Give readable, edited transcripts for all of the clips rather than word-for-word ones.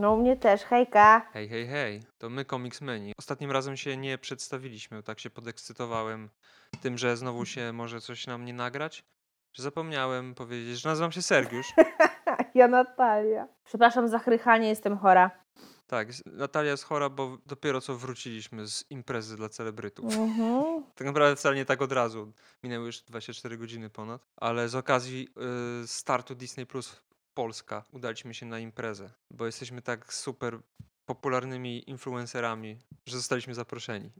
No u mnie też, hejka. Hej, hej, hej. To my, Komiksmeni. Ostatnim razem się nie przedstawiliśmy, tak się podekscytowałem tym, że znowu się może coś nam nie nagrać. Że zapomniałem powiedzieć, że nazywam się Sergiusz. Ja Natalia. Przepraszam za chrychanie, jestem chora. Tak, Natalia jest chora, bo dopiero co wróciliśmy z imprezy dla celebrytów. Mm-hmm. Tak naprawdę wcale nie tak od razu. Minęły już 24 godziny ponad. Ale z okazji startu Disney+ Polska udaliśmy się na imprezę, bo jesteśmy tak super popularnymi influencerami, że zostaliśmy zaproszeni.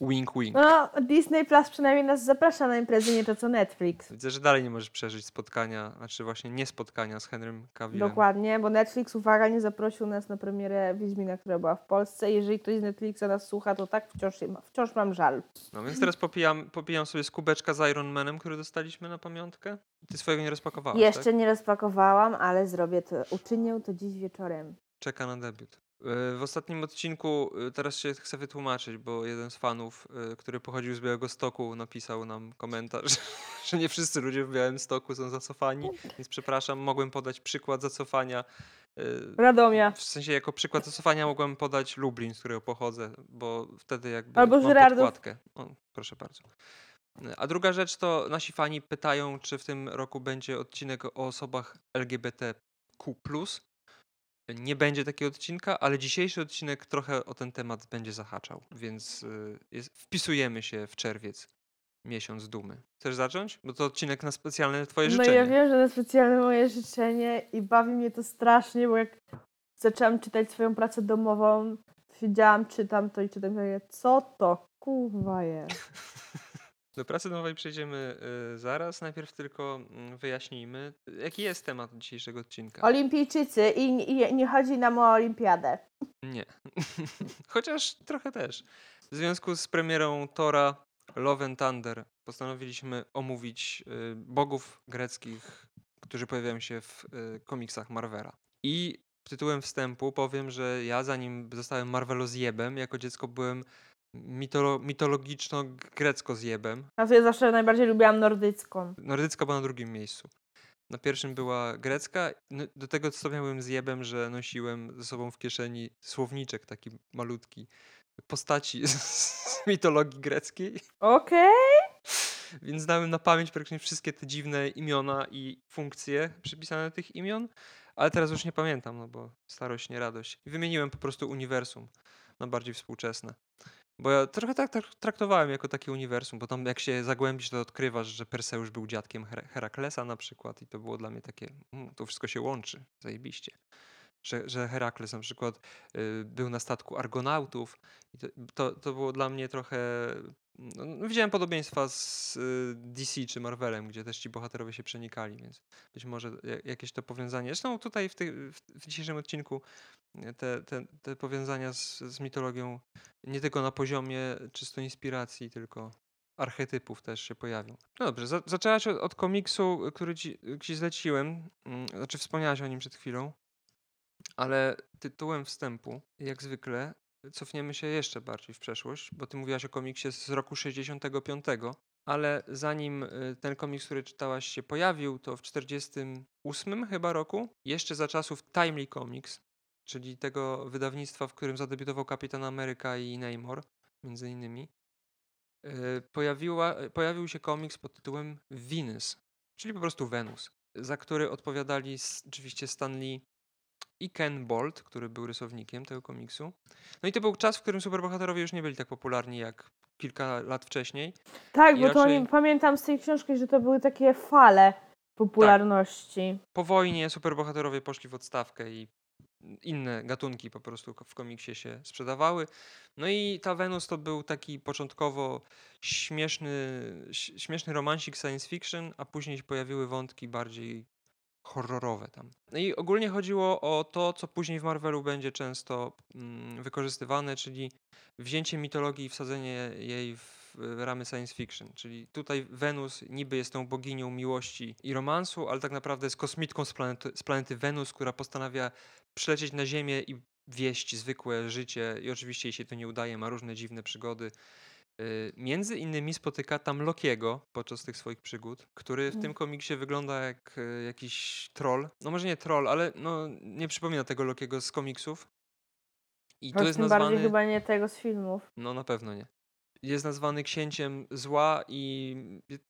Wink, wink. No, Disney Plus przynajmniej nas zaprasza na imprezę, nie to co Netflix. Widzę, że dalej nie możesz przeżyć spotkania, znaczy właśnie nie spotkania z Henrym Cavillem. Dokładnie, bo Netflix, uwaga, nie zaprosił nas na premierę Wiedźmina, która była w Polsce. Jeżeli ktoś z Netflixa nas słucha, to tak, wciąż mam żal. No więc teraz popijam sobie z kubeczka z Iron Manem, który dostaliśmy na pamiątkę. Ty swojego nie rozpakowałaś, jeszcze tak? Nie rozpakowałam, ale zrobię to. Uczynię to dziś wieczorem. Czeka na debiut. W ostatnim odcinku, teraz się chcę wytłumaczyć, bo jeden z fanów, który pochodził z Białegostoku, napisał nam komentarz, że nie wszyscy ludzie w Białymstoku są zacofani, więc przepraszam, mogłem podać przykład zacofania Radomia. W sensie jako przykład zacofania mogłem podać Lublin, z którego pochodzę, bo wtedy jakby albo mam podkładkę. O, proszę bardzo. A druga rzecz to nasi fani pytają, czy w tym roku będzie odcinek o osobach LGBTQ+. Nie będzie takiego odcinka, ale dzisiejszy odcinek trochę o ten temat będzie zahaczał, więc wpisujemy się w czerwiec, miesiąc dumy. Chcesz zacząć? Bo to odcinek na specjalne twoje życzenie. No ja wiem, że na specjalne moje życzenie i bawi mnie to strasznie, bo jak zaczęłam czytać swoją pracę domową, siedziałam, czytam to i co to kurwa jest? Do pracy domowej przejdziemy zaraz. Najpierw tylko wyjaśnijmy, jaki jest temat dzisiejszego odcinka. Olimpijczycy i nie chodzi nam o olimpiadę. Nie. Chociaż trochę też. W związku z premierą Thora Love and Thunder postanowiliśmy omówić bogów greckich, którzy pojawiają się w komiksach Marvela. I tytułem wstępu powiem, że ja zanim zostałem Marvelozjebem, jako dziecko byłem mitologiczno-grecko zjebem. A to ja zawsze najbardziej lubiłam nordycką. Nordycka była na drugim miejscu. Na pierwszym była grecka. Do tego stopnia byłem zjebem, że nosiłem ze sobą w kieszeni słowniczek taki malutki postaci z mitologii greckiej. Okej. Więc znałem na pamięć praktycznie wszystkie te dziwne imiona i funkcje przypisane tych imion, ale teraz już nie pamiętam, no bo starość, nie radość. I wymieniłem po prostu uniwersum na bardziej współczesne. Bo ja trochę tak traktowałem jako takie uniwersum, bo tam jak się zagłębisz, to odkrywasz, że Perseusz był dziadkiem Heraklesa na przykład i to było dla mnie takie, to wszystko się łączy, zajebiście. Że Herakles na przykład był na statku Argonautów i to było dla mnie trochę, no, widziałem podobieństwa z DC czy Marvelem, gdzie też ci bohaterowie się przenikali, więc być może jakieś to powiązanie. Zresztą tutaj w dzisiejszym odcinku te powiązania z mitologią nie tylko na poziomie czysto inspiracji, tylko archetypów też się pojawią. No dobrze, zaczęłaś od komiksu, który ci zleciłem, znaczy wspomniałaś o nim przed chwilą, ale tytułem wstępu, jak zwykle, cofniemy się jeszcze bardziej w przeszłość, bo ty mówiłaś o komiksie z roku 65, ale zanim ten komiks, który czytałaś, się pojawił, to w 48 chyba roku, jeszcze za czasów Timely Comics, czyli tego wydawnictwa, w którym zadebiutował Kapitan Ameryka i Namor, między innymi, pojawił się komiks pod tytułem Venus, czyli po prostu Wenus, za który odpowiadali oczywiście Stan Lee i Ken Bolt, który był rysownikiem tego komiksu. No i to był czas, w którym superbohaterowie już nie byli tak popularni jak kilka lat wcześniej. Tak, i bo raczej... to pamiętam z tej książki, że to były takie fale popularności. Tak. Po wojnie superbohaterowie poszli w odstawkę i inne gatunki po prostu w komiksie się sprzedawały. No i ta Wenus to był taki początkowo śmieszny romansik science fiction, a później pojawiły wątki bardziej horrorowe tam. No i ogólnie chodziło o to, co później w Marvelu będzie często wykorzystywane, czyli wzięcie mitologii i wsadzenie jej w ramy science fiction. Czyli tutaj Wenus niby jest tą boginią miłości i romansu, ale tak naprawdę jest kosmitką z planety Wenus, która postanawia przylecieć na Ziemię i wieść zwykłe życie i oczywiście jej się to nie udaje, ma różne dziwne przygody. Między innymi spotyka tam Lokiego podczas tych swoich przygód, który w tym komiksie wygląda jak jakiś troll. No może nie troll, ale no, nie przypomina tego Lokiego z komiksów. I to jest nazwany... bardziej chyba nie tego z filmów. No na pewno nie. Jest nazwany księciem zła i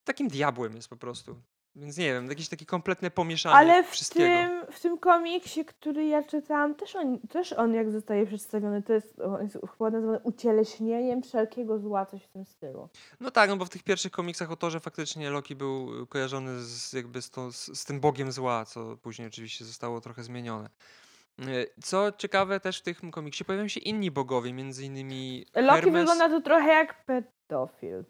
takim diabłem jest po prostu. Więc nie wiem, jakieś takie kompletne pomieszanie ale wszystkiego. Ale w tym komiksie, który ja czytałam, też on jak zostaje przedstawiony, to jest chyba nazwany ucieleśnieniem wszelkiego zła, coś w tym stylu. No tak, no bo w tych pierwszych komiksach o to, że faktycznie Loki był kojarzony z tym bogiem zła, co później oczywiście zostało trochę zmienione. Co ciekawe, też w tym komiksie pojawiają się inni bogowie, między innymi Hermes. Loki wygląda to trochę jak pedofil.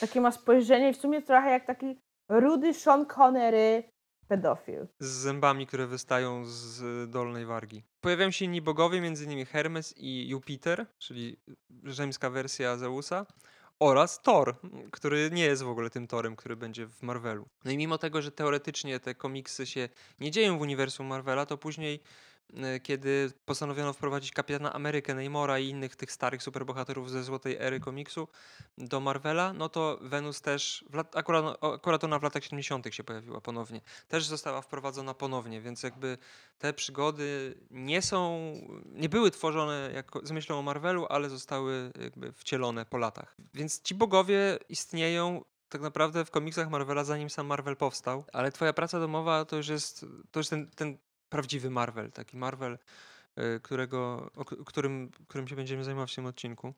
Takie ma spojrzenie w sumie trochę jak taki rudy Sean Connery pedofil. Z zębami, które wystają z dolnej wargi. Pojawiają się inni bogowie, między innymi Hermes i Jupiter, czyli rzymska wersja Zeusa. Oraz Thor, który nie jest w ogóle tym Thorem, który będzie w Marvelu. No i mimo tego, że teoretycznie te komiksy się nie dzieją w uniwersum Marvela, to później, kiedy postanowiono wprowadzić Kapitana Amerykę, Namora i innych tych starych superbohaterów ze złotej ery komiksu do Marvela, no to Wenus też, akurat ona w latach 70. się pojawiła ponownie. Też została wprowadzona ponownie, więc jakby te przygody nie były tworzone z myślą o Marvelu, ale zostały jakby wcielone po latach. Więc ci bogowie istnieją tak naprawdę w komiksach Marvela, zanim sam Marvel powstał, ale twoja praca domowa to już jest ten prawdziwy Marvel, taki Marvel, którym się będziemy zajmować w tym odcinku.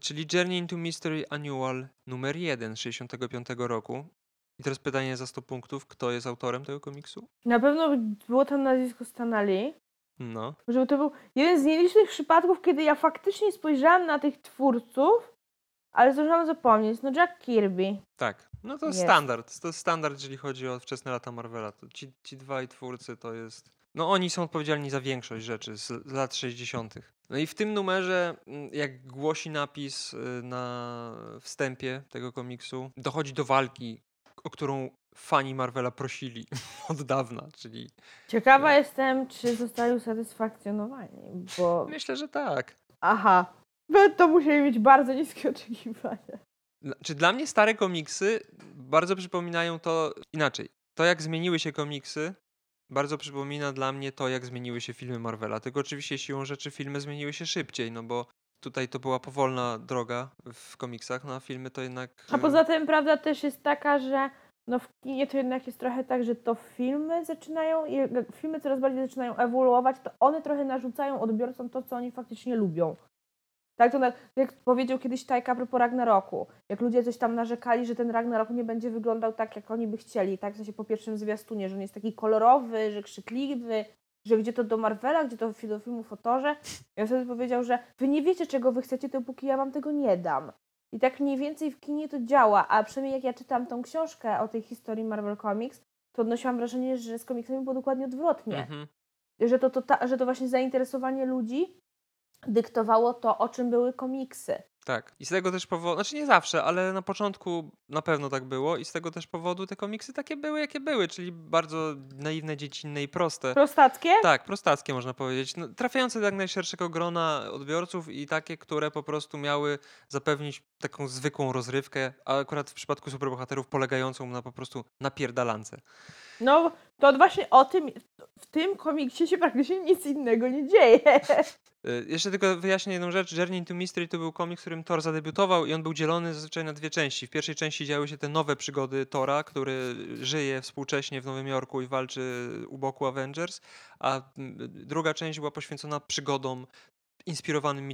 Czyli Journey into Mystery Annual numer 1 z 65 roku. I teraz pytanie za 100 punktów, kto jest autorem tego komiksu? Na pewno było tam nazwisko Stana Lee. No. Żeby to był jeden z nielicznych przypadków, kiedy ja faktycznie spojrzałam na tych twórców, ale zdążyłam zapomnieć. No Jack Kirby. Tak. No to jest standard. To jest standard, jeżeli chodzi o wczesne lata Marvela. To ci dwaj twórcy to jest... No oni są odpowiedzialni za większość rzeczy z lat 60. No i w tym numerze, jak głosi napis na wstępie tego komiksu, dochodzi do walki, o którą fani Marvela prosili od dawna, czyli... Ciekawa jestem, czy zostali usatysfakcjonowani, bo... Myślę, że tak. Aha. To musieli mieć bardzo niskie oczekiwania. Czy dla mnie stare komiksy bardzo przypominają to inaczej. To, jak zmieniły się komiksy, bardzo przypomina dla mnie to, jak zmieniły się filmy Marvela. Tylko oczywiście siłą rzeczy filmy zmieniły się szybciej, no bo tutaj to była powolna droga w komiksach, no a filmy to jednak... A poza tym prawda też jest taka, że no w kinie to jednak jest trochę tak, że to filmy coraz bardziej zaczynają ewoluować, to one trochę narzucają odbiorcom to, co oni faktycznie lubią. Tak, to jak powiedział kiedyś Tajka a propos Ragnaroku, jak ludzie coś tam narzekali, że ten Ragnarok nie będzie wyglądał tak, jak oni by chcieli, tak, w sensie po pierwszym zwiastunie, że on jest taki kolorowy, że krzykliwy, że gdzie to do Marvela, gdzie to do filmów o Torze. I on wtedy powiedział, że wy nie wiecie, czego wy chcecie, to póki ja wam tego nie dam. I tak mniej więcej w kinie to działa, a przynajmniej jak ja czytam tą książkę o tej historii Marvel Comics, to odnosiłam wrażenie, że z komiksami było dokładnie odwrotnie. Mhm. Że to właśnie zainteresowanie ludzi dyktowało to, o czym były komiksy. Tak. I z tego też powodu, znaczy nie zawsze, ale na początku na pewno tak było i z tego też powodu te komiksy takie były, jakie były, czyli bardzo naiwne, dziecinne i proste. Prostackie? Tak, prostackie można powiedzieć. No, trafiające do jak najszerszego grona odbiorców i takie, które po prostu miały zapewnić taką zwykłą rozrywkę, a akurat w przypadku superbohaterów polegającą na po prostu napierdalance. No, to właśnie o tym, w tym komiksie się praktycznie nic innego nie dzieje. Jeszcze tylko wyjaśnię jedną rzecz. Journey into Mystery to był komiks, w którym Thor zadebiutował i on był dzielony zazwyczaj na dwie części. W pierwszej części działy się te nowe przygody Thora, który żyje współcześnie w Nowym Jorku i walczy u boku Avengers, a druga część była poświęcona przygodom inspirowanym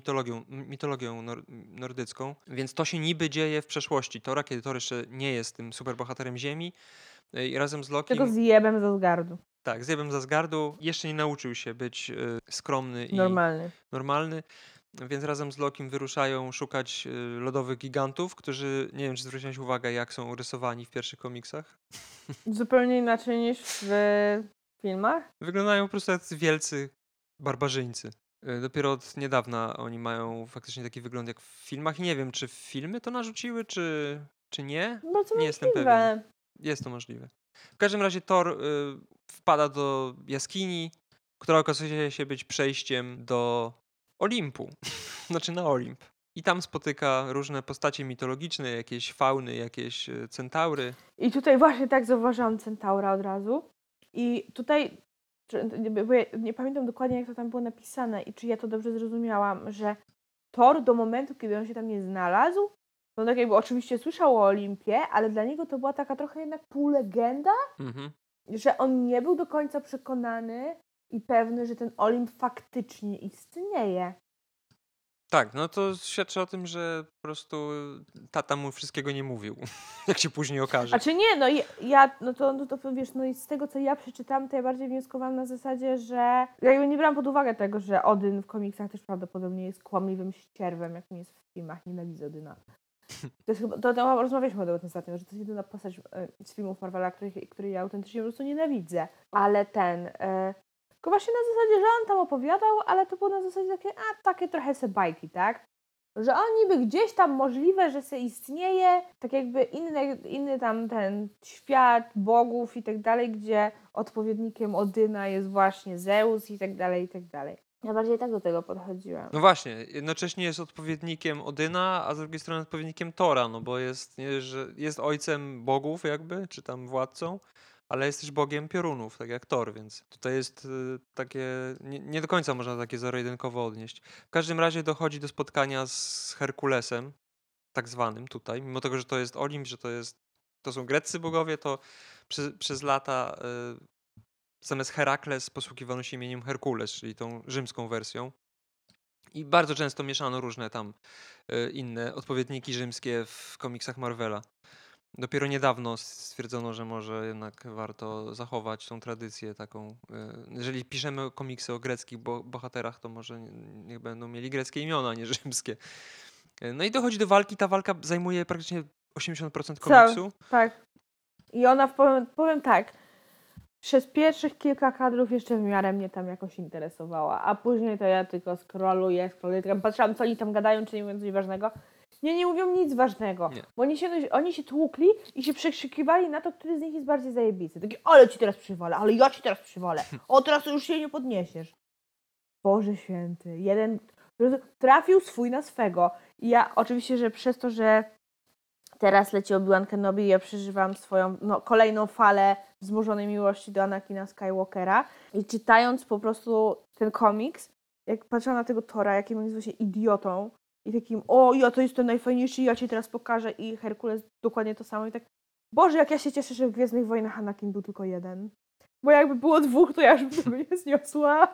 mitologią nordycką. Więc to się niby dzieje w przeszłości Thora, kiedy Thor jeszcze nie jest tym superbohaterem Ziemi i razem z Lokim... Tylko zjebem z Asgardu. Tak, zjebem z Asgardu. Jeszcze nie nauczył się być skromny i normalny. Więc razem z Lokim wyruszają szukać lodowych gigantów, którzy, nie wiem, czy zwróciłeś uwagę, jak są rysowani w pierwszych komiksach. Zupełnie inaczej niż w filmach. Wyglądają po prostu jak wielcy barbarzyńcy. Dopiero od niedawna oni mają faktycznie taki wygląd jak w filmach. I nie wiem, czy filmy to narzuciły, czy nie. Bardzo nie jestem pewien. Jest to możliwe. W każdym razie Thor wpada do jaskini, która okazuje się być przejściem do Olimpu. Znaczy na Olimp. I tam spotyka różne postacie mitologiczne, jakieś fauny, jakieś centaury. I tutaj właśnie tak zauważyłam centaura od razu. I tutaj, bo ja nie pamiętam dokładnie, jak to tam było napisane i czy ja to dobrze zrozumiałam, że Thor do momentu, kiedy on się tam nie znalazł, to on tak jakby oczywiście słyszał o Olimpie, ale dla niego to była taka trochę jednak półlegenda, że on nie był do końca przekonany i pewny, że ten Olimp faktycznie istnieje. Tak, no to świadczy o tym, że po prostu tata mu wszystkiego nie mówił, jak się później okaże. A czy nie, no ja, no to wiesz, no i z tego, co ja przeczytam, to ja bardziej wnioskowałam na zasadzie, że ja nie brałam pod uwagę tego, że Odyn w komiksach też prawdopodobnie jest kłamliwym ścierwem, jakim jest w filmach. Nienawidzę Odyna. To jest chyba, to rozmawialiśmy o tym ostatnio, że to jest jedyna postać z filmów Marvela, której ja autentycznie po prostu nienawidzę. Ale ten... Tylko właśnie na zasadzie, że on tam opowiadał, ale to było na zasadzie takie trochę se bajki, tak? Że on niby gdzieś tam możliwe, że se istnieje, tak jakby inny tam ten świat bogów i tak dalej, gdzie odpowiednikiem Odyna jest właśnie Zeus i tak dalej, i tak dalej. Ja bardziej tak do tego podchodziłam. No właśnie, jednocześnie jest odpowiednikiem Odyna, a z drugiej strony odpowiednikiem Tora, no bo jest ojcem bogów jakby, czy tam władcą. Ale jest też bogiem piorunów, tak jak Thor, więc tutaj jest takie... Nie do końca można takie zero-jedynkowo odnieść. W każdym razie dochodzi do spotkania z Herkulesem, tak zwanym tutaj. Mimo tego, że to jest Olimp, że to są greccy bogowie, to przez lata zamiast Herakles posługiwano się imieniem Herkules, czyli tą rzymską wersją. I bardzo często mieszano różne tam inne odpowiedniki rzymskie w komiksach Marvela. Dopiero niedawno stwierdzono, że może jednak warto zachować tą tradycję taką. Jeżeli piszemy komiksy o greckich bohaterach, to może niech będą mieli greckie imiona, a nie rzymskie. No i dochodzi do walki. Ta walka zajmuje praktycznie 80% komiksu. Tak. I ona, powiem tak, przez pierwszych kilka kadrów jeszcze w miarę mnie tam jakoś interesowała, a później to ja tylko scrolluję, tylko patrzyłam, co oni tam gadają, czy nie mówią coś ważnego. Nie mówią nic ważnego, nie. Bo oni się tłukli i się przekrzykiwali na to, który z nich jest bardziej zajebisty. Taki, ale ci teraz przywalę, ale ja ci teraz przywalę, o teraz już się nie podniesiesz. Boże święty, jeden trafił swój na swego. I ja oczywiście, że przez to, że teraz leci Obi-Wan Kenobi, ja przeżywam swoją kolejną falę wzmożonej miłości do Anakina Skywalkera i czytając po prostu ten komiks, jak patrzyłam na tego Tora, jakim on jest właśnie idiotą, i takim, ja to jest ten najfajniejszy, ja ci teraz pokażę. I Herkules dokładnie to samo. I tak, Boże, jak ja się cieszę, że w Gwiezdnych Wojnach Anakin był tylko jeden. Bo jakby było dwóch, to ja już bym tego nie zniosła.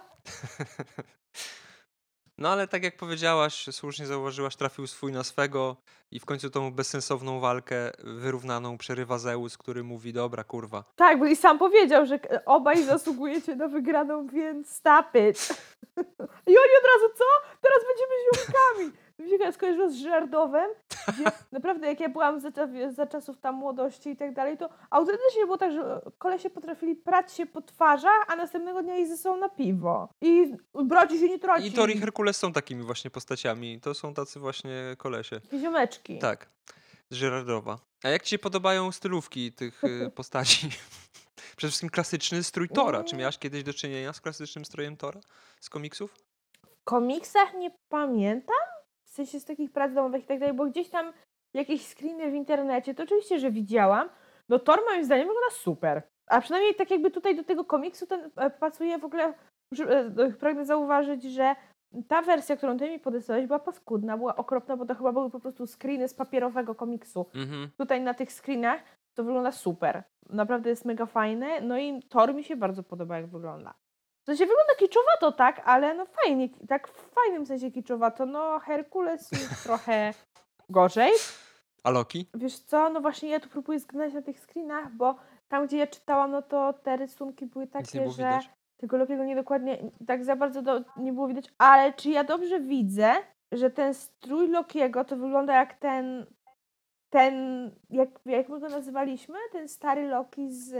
No ale tak jak powiedziałaś, słusznie zauważyłaś, trafił swój na swego i w końcu tą bezsensowną walkę wyrównaną przerywa Zeus, który mówi, dobra, kurwa. Tak, bo i sam powiedział, że obaj zasługujecie na wygraną, więc stop it. I oni od razu, co? Teraz będziemy ziomkami. Mi się skojarzyło z Żerdowem, gdzie naprawdę jak ja byłam za czasów tam młodości i tak dalej, to autentycznie było tak, że kolesie potrafili prać się po twarzach, a następnego dnia ich ze sobą na piwo. I brodzi się nie troci. I Thor i Herkules są takimi właśnie postaciami. To są tacy właśnie kolesie. Ziomeczki. Tak. Z Żerdowa. A jak ci się podobają stylówki tych postaci? Przede wszystkim klasyczny strój Thora. Czy miałaś kiedyś do czynienia z klasycznym strojem Thora? Z komiksów? W komiksach nie pamiętam. W sensie z takich prac domowych i tak dalej, bo gdzieś tam jakieś screeny w internecie, to oczywiście, że widziałam. No Thor moim zdaniem wygląda super. A przynajmniej tak jakby tutaj do tego komiksu ten pasuje w ogóle, pragnę zauważyć, że ta wersja, którą ty mi podesłałeś, była paskudna, była okropna, bo to chyba były po prostu screeny z papierowego komiksu. Mhm. Tutaj na tych screenach to wygląda super. Naprawdę jest mega fajne. No i Thor mi się bardzo podoba, jak wygląda. To się wygląda kiczowato, tak, ale no fajnie, tak w fajnym sensie kiczowato. No Herkules jest trochę gorzej. A Loki? Wiesz co, no właśnie ja tu próbuję zgnać na tych screenach, bo tam gdzie ja czytałam, no to te rysunki były takie, że widać. Tego Lokiego nie dokładnie, tak za bardzo nie było widać. Ale czy ja dobrze widzę, że ten strój Lokiego to wygląda jak ten, jak my go nazywaliśmy? Ten stary Loki z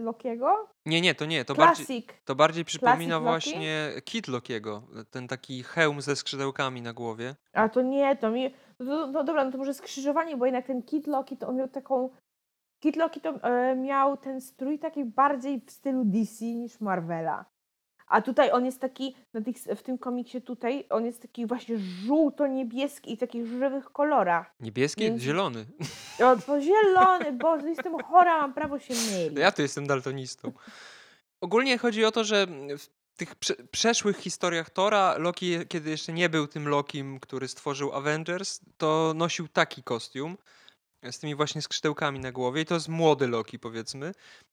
Lokiego? Nie, to nie. To bardziej przypomina Classic właśnie Loki? Kit Lokiego. Ten taki hełm ze skrzydełkami na głowie. A to nie, to mi... No dobra, no to może skrzyżowanie, bo jednak ten Kit Loki to on miał taką... Kit Loki to miał ten strój taki bardziej w stylu DC niż Marvela. A tutaj on jest taki, w tym komiksie tutaj, on jest taki właśnie żółto-niebieski i takich żywych kolorach. Niebieski? Więc... Zielony. O, to zielony, Boże, jestem chora, mam prawo się mylić. Ja tu jestem daltonistą. Ogólnie chodzi o to, że w tych przeszłych historiach Thora, Loki, kiedy jeszcze nie był tym Lokim, który stworzył Avengers, to nosił taki kostium z tymi właśnie skrzydełkami na głowie i to jest młody Loki, powiedzmy.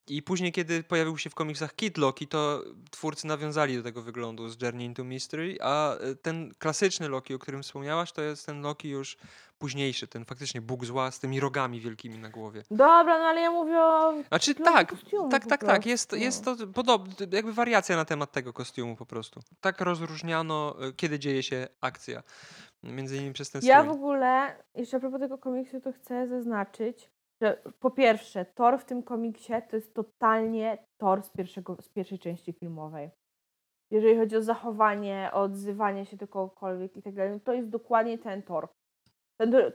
I później, kiedy pojawił się w komiksach Kid Loki, to twórcy nawiązali do tego wyglądu z Journey into Mystery, a ten klasyczny Loki, o którym wspomniałaś, to jest ten Loki już późniejszy, ten faktycznie Bóg zła z tymi rogami wielkimi na głowie. Dobra, no ale ja mówię o... Znaczy tak, jest to podobne, jakby wariacja na temat tego kostiumu po prostu. Tak rozróżniano, kiedy dzieje się akcja. Między innymi przez ten strój. Ja w ogóle, jeszcze a propos tego komiksu, to chcę zaznaczyć, że po pierwsze, Thor w tym komiksie to jest totalnie Thor z pierwszej części filmowej. Jeżeli chodzi o zachowanie, o odzywanie się do kogokolwiek i tak dalej, to jest dokładnie ten Thor.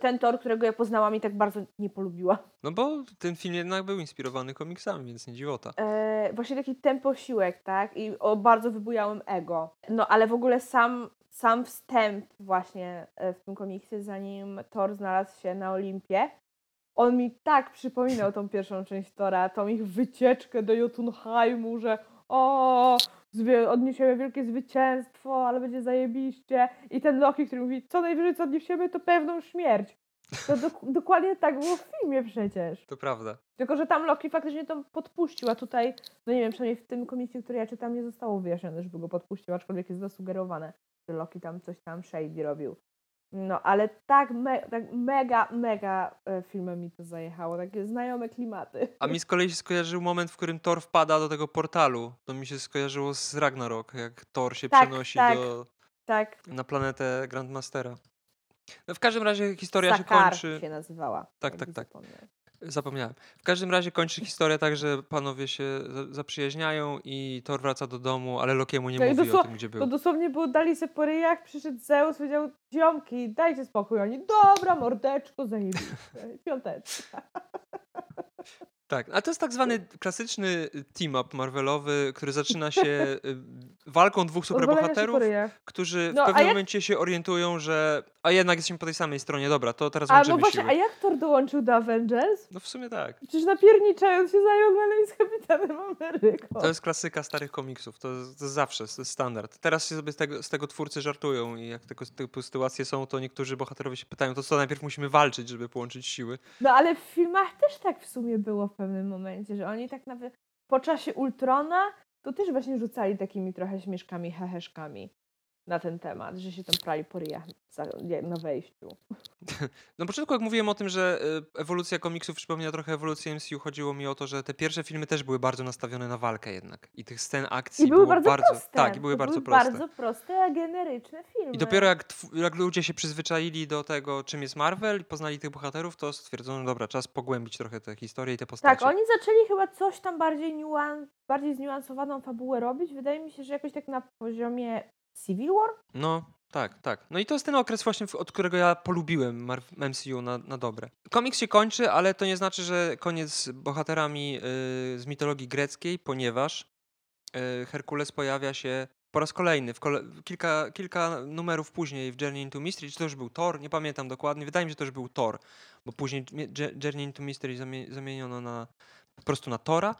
Ten Thor, którego ja poznałam i tak bardzo nie polubiła. No bo ten film jednak był inspirowany komiksami, więc nie dziwota. Właśnie taki tempo siłek, tak? I o bardzo wybujałym ego. No ale w ogóle sam wstęp właśnie w tym komiksie, zanim Thor znalazł się na Olimpie, on mi tak przypominał tą pierwszą część Thora, tą ich wycieczkę do Jotunheimu, że o... odniesiemy wielkie zwycięstwo, ale będzie zajebiście. I ten Loki, który mówi, co najwyżej co odniesiemy, to pewną śmierć. To dokładnie tak było w filmie przecież. To prawda. Tylko, że tam Loki faktycznie to podpuścił, a tutaj, no nie wiem, przynajmniej w tym komiksie, który ja czytam, nie zostało wyjaśnione, żeby go podpuścił, aczkolwiek jest zasugerowane, że Loki tam coś tam shady robił. No, ale tak mega filmem mi to zajechało. Takie znajome klimaty. A mi z kolei się skojarzył moment, w którym Thor wpada do tego portalu. To mi się skojarzyło z Ragnarok, jak Thor się przenosi na planetę Grandmastera. No, w każdym razie historia Sakar się kończy... się nazywała. Tak. Zapomniałem. W każdym razie kończy historia tak, że panowie się zaprzyjaźniają i Thor wraca do domu, ale Lokiemu nie mówi o tym, gdzie był. To dosłownie było, dali se po ryjach, przyszedł Zeus, powiedział, ziomki, dajcie spokój. Oni, dobra, mordeczko, zajebiście. Piąteczka. Tak, a to jest tak zwany klasyczny team-up marvelowy, który zaczyna się walką dwóch superbohaterów, którzy w pewnym momencie się orientują, że a jednak jesteśmy po tej samej stronie, dobra, to teraz łączymy siły. A jak Thor dołączył do Avengers? No w sumie tak. Przecież napierniczając się zajął dalej z Kapitanem Ameryką. To jest klasyka starych komiksów, to jest zawsze to jest standard. Teraz się sobie z tego twórcy żartują i jak tego typu sytuacje są, to niektórzy bohaterowie się pytają, to co najpierw musimy walczyć, żeby połączyć siły. No ale w filmach też tak w sumie było w pewnym momencie, że oni tak nawet po czasie Ultrona to też właśnie rzucali takimi trochę śmieszkami, heheszkami na ten temat, że się tam prali po ryjach na wejściu. Na początku jak mówiłem o tym, że ewolucja komiksów przypomina trochę ewolucję MCU, chodziło mi o to, że te pierwsze filmy też były bardzo nastawione na walkę jednak i tych scen akcji były bardzo proste, a generyczne filmy. I dopiero jak ludzie się przyzwyczaili do tego, czym jest Marvel i poznali tych bohaterów, to stwierdzono, dobra, czas pogłębić trochę tę historię i te postacie. Tak, oni zaczęli chyba coś tam bardziej zniuansowaną fabułę robić. Wydaje mi się, że jakoś tak na poziomie Civil War? No, tak. No i to jest ten okres właśnie, od którego ja polubiłem MCU na dobre. Komiks się kończy, ale to nie znaczy, że koniec z bohaterami z mitologii greckiej, ponieważ Herkules pojawia się po raz kolejny, kilka numerów później w Journey into Mystery, czy to już był Thor, nie pamiętam dokładnie, wydaje mi się, że to już był Thor, bo później Journey into Mystery zamieniono po prostu na Thora.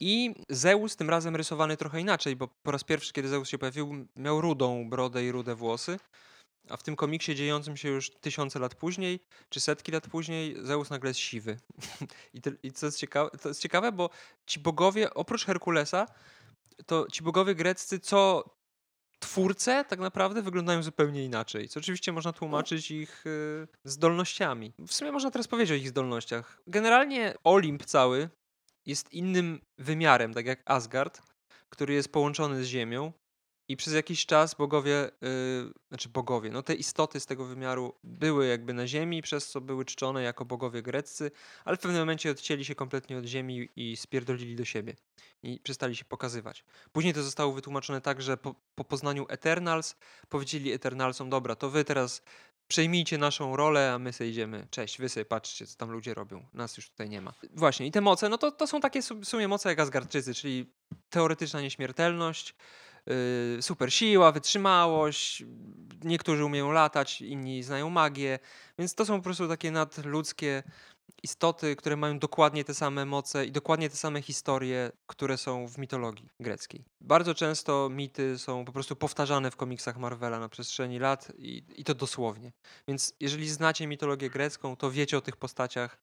I Zeus tym razem rysowany trochę inaczej, bo po raz pierwszy, kiedy Zeus się pojawił, miał rudą brodę i rude włosy, a w tym komiksie dziejącym się już tysiące lat później, czy setki lat później, Zeus nagle jest siwy. I co jest ciekawe, bo ci bogowie, oprócz Herkulesa, to ci bogowie greccy, co twórcę tak naprawdę wyglądają zupełnie inaczej, co oczywiście można tłumaczyć ich zdolnościami. W sumie można teraz powiedzieć o ich zdolnościach. Generalnie Olimp cały jest innym wymiarem, tak jak Asgard, który jest połączony z Ziemią i przez jakiś czas te istoty z tego wymiaru były jakby na Ziemi, przez co były czczone jako bogowie greccy, ale w pewnym momencie odcięli się kompletnie od Ziemi i spierdolili do siebie i przestali się pokazywać. Później to zostało wytłumaczone tak, że po poznaniu Eternals powiedzieli Eternalsom, dobra, to wy teraz przejmijcie naszą rolę, a my sobie idziemy. Cześć, wy sobie patrzcie, co tam ludzie robią. Nas już tutaj nie ma. Właśnie, i te moce, no to są takie w sumie moce jak Asgardczycy, czyli teoretyczna nieśmiertelność, super siła, wytrzymałość, niektórzy umieją latać, inni znają magię, więc to są po prostu takie nadludzkie istoty, które mają dokładnie te same moce i dokładnie te same historie, które są w mitologii greckiej. Bardzo często mity są po prostu powtarzane w komiksach Marvela na przestrzeni lat i to dosłownie. Więc jeżeli znacie mitologię grecką, to wiecie o tych postaciach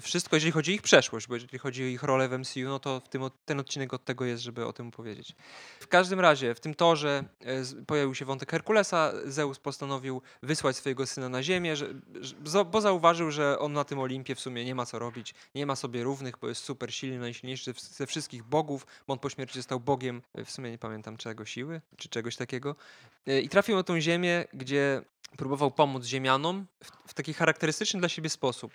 wszystko, jeżeli chodzi o ich przeszłość, bo jeżeli chodzi o ich rolę w MCU, no to ten odcinek od tego jest, żeby o tym powiedzieć. W każdym razie, w tym torze pojawił się wątek Herkulesa. Zeus postanowił wysłać swojego syna na ziemię, bo zauważył, że on na tym Olimpie w sumie nie ma co robić, nie ma sobie równych, bo jest super silny, najsilniejszy ze wszystkich bogów, bo on po śmierci został bogiem, w sumie nie pamiętam czego, siły czy czegoś takiego. I trafił na tą ziemię, gdzie próbował pomóc ziemianom w taki charakterystyczny dla siebie sposób.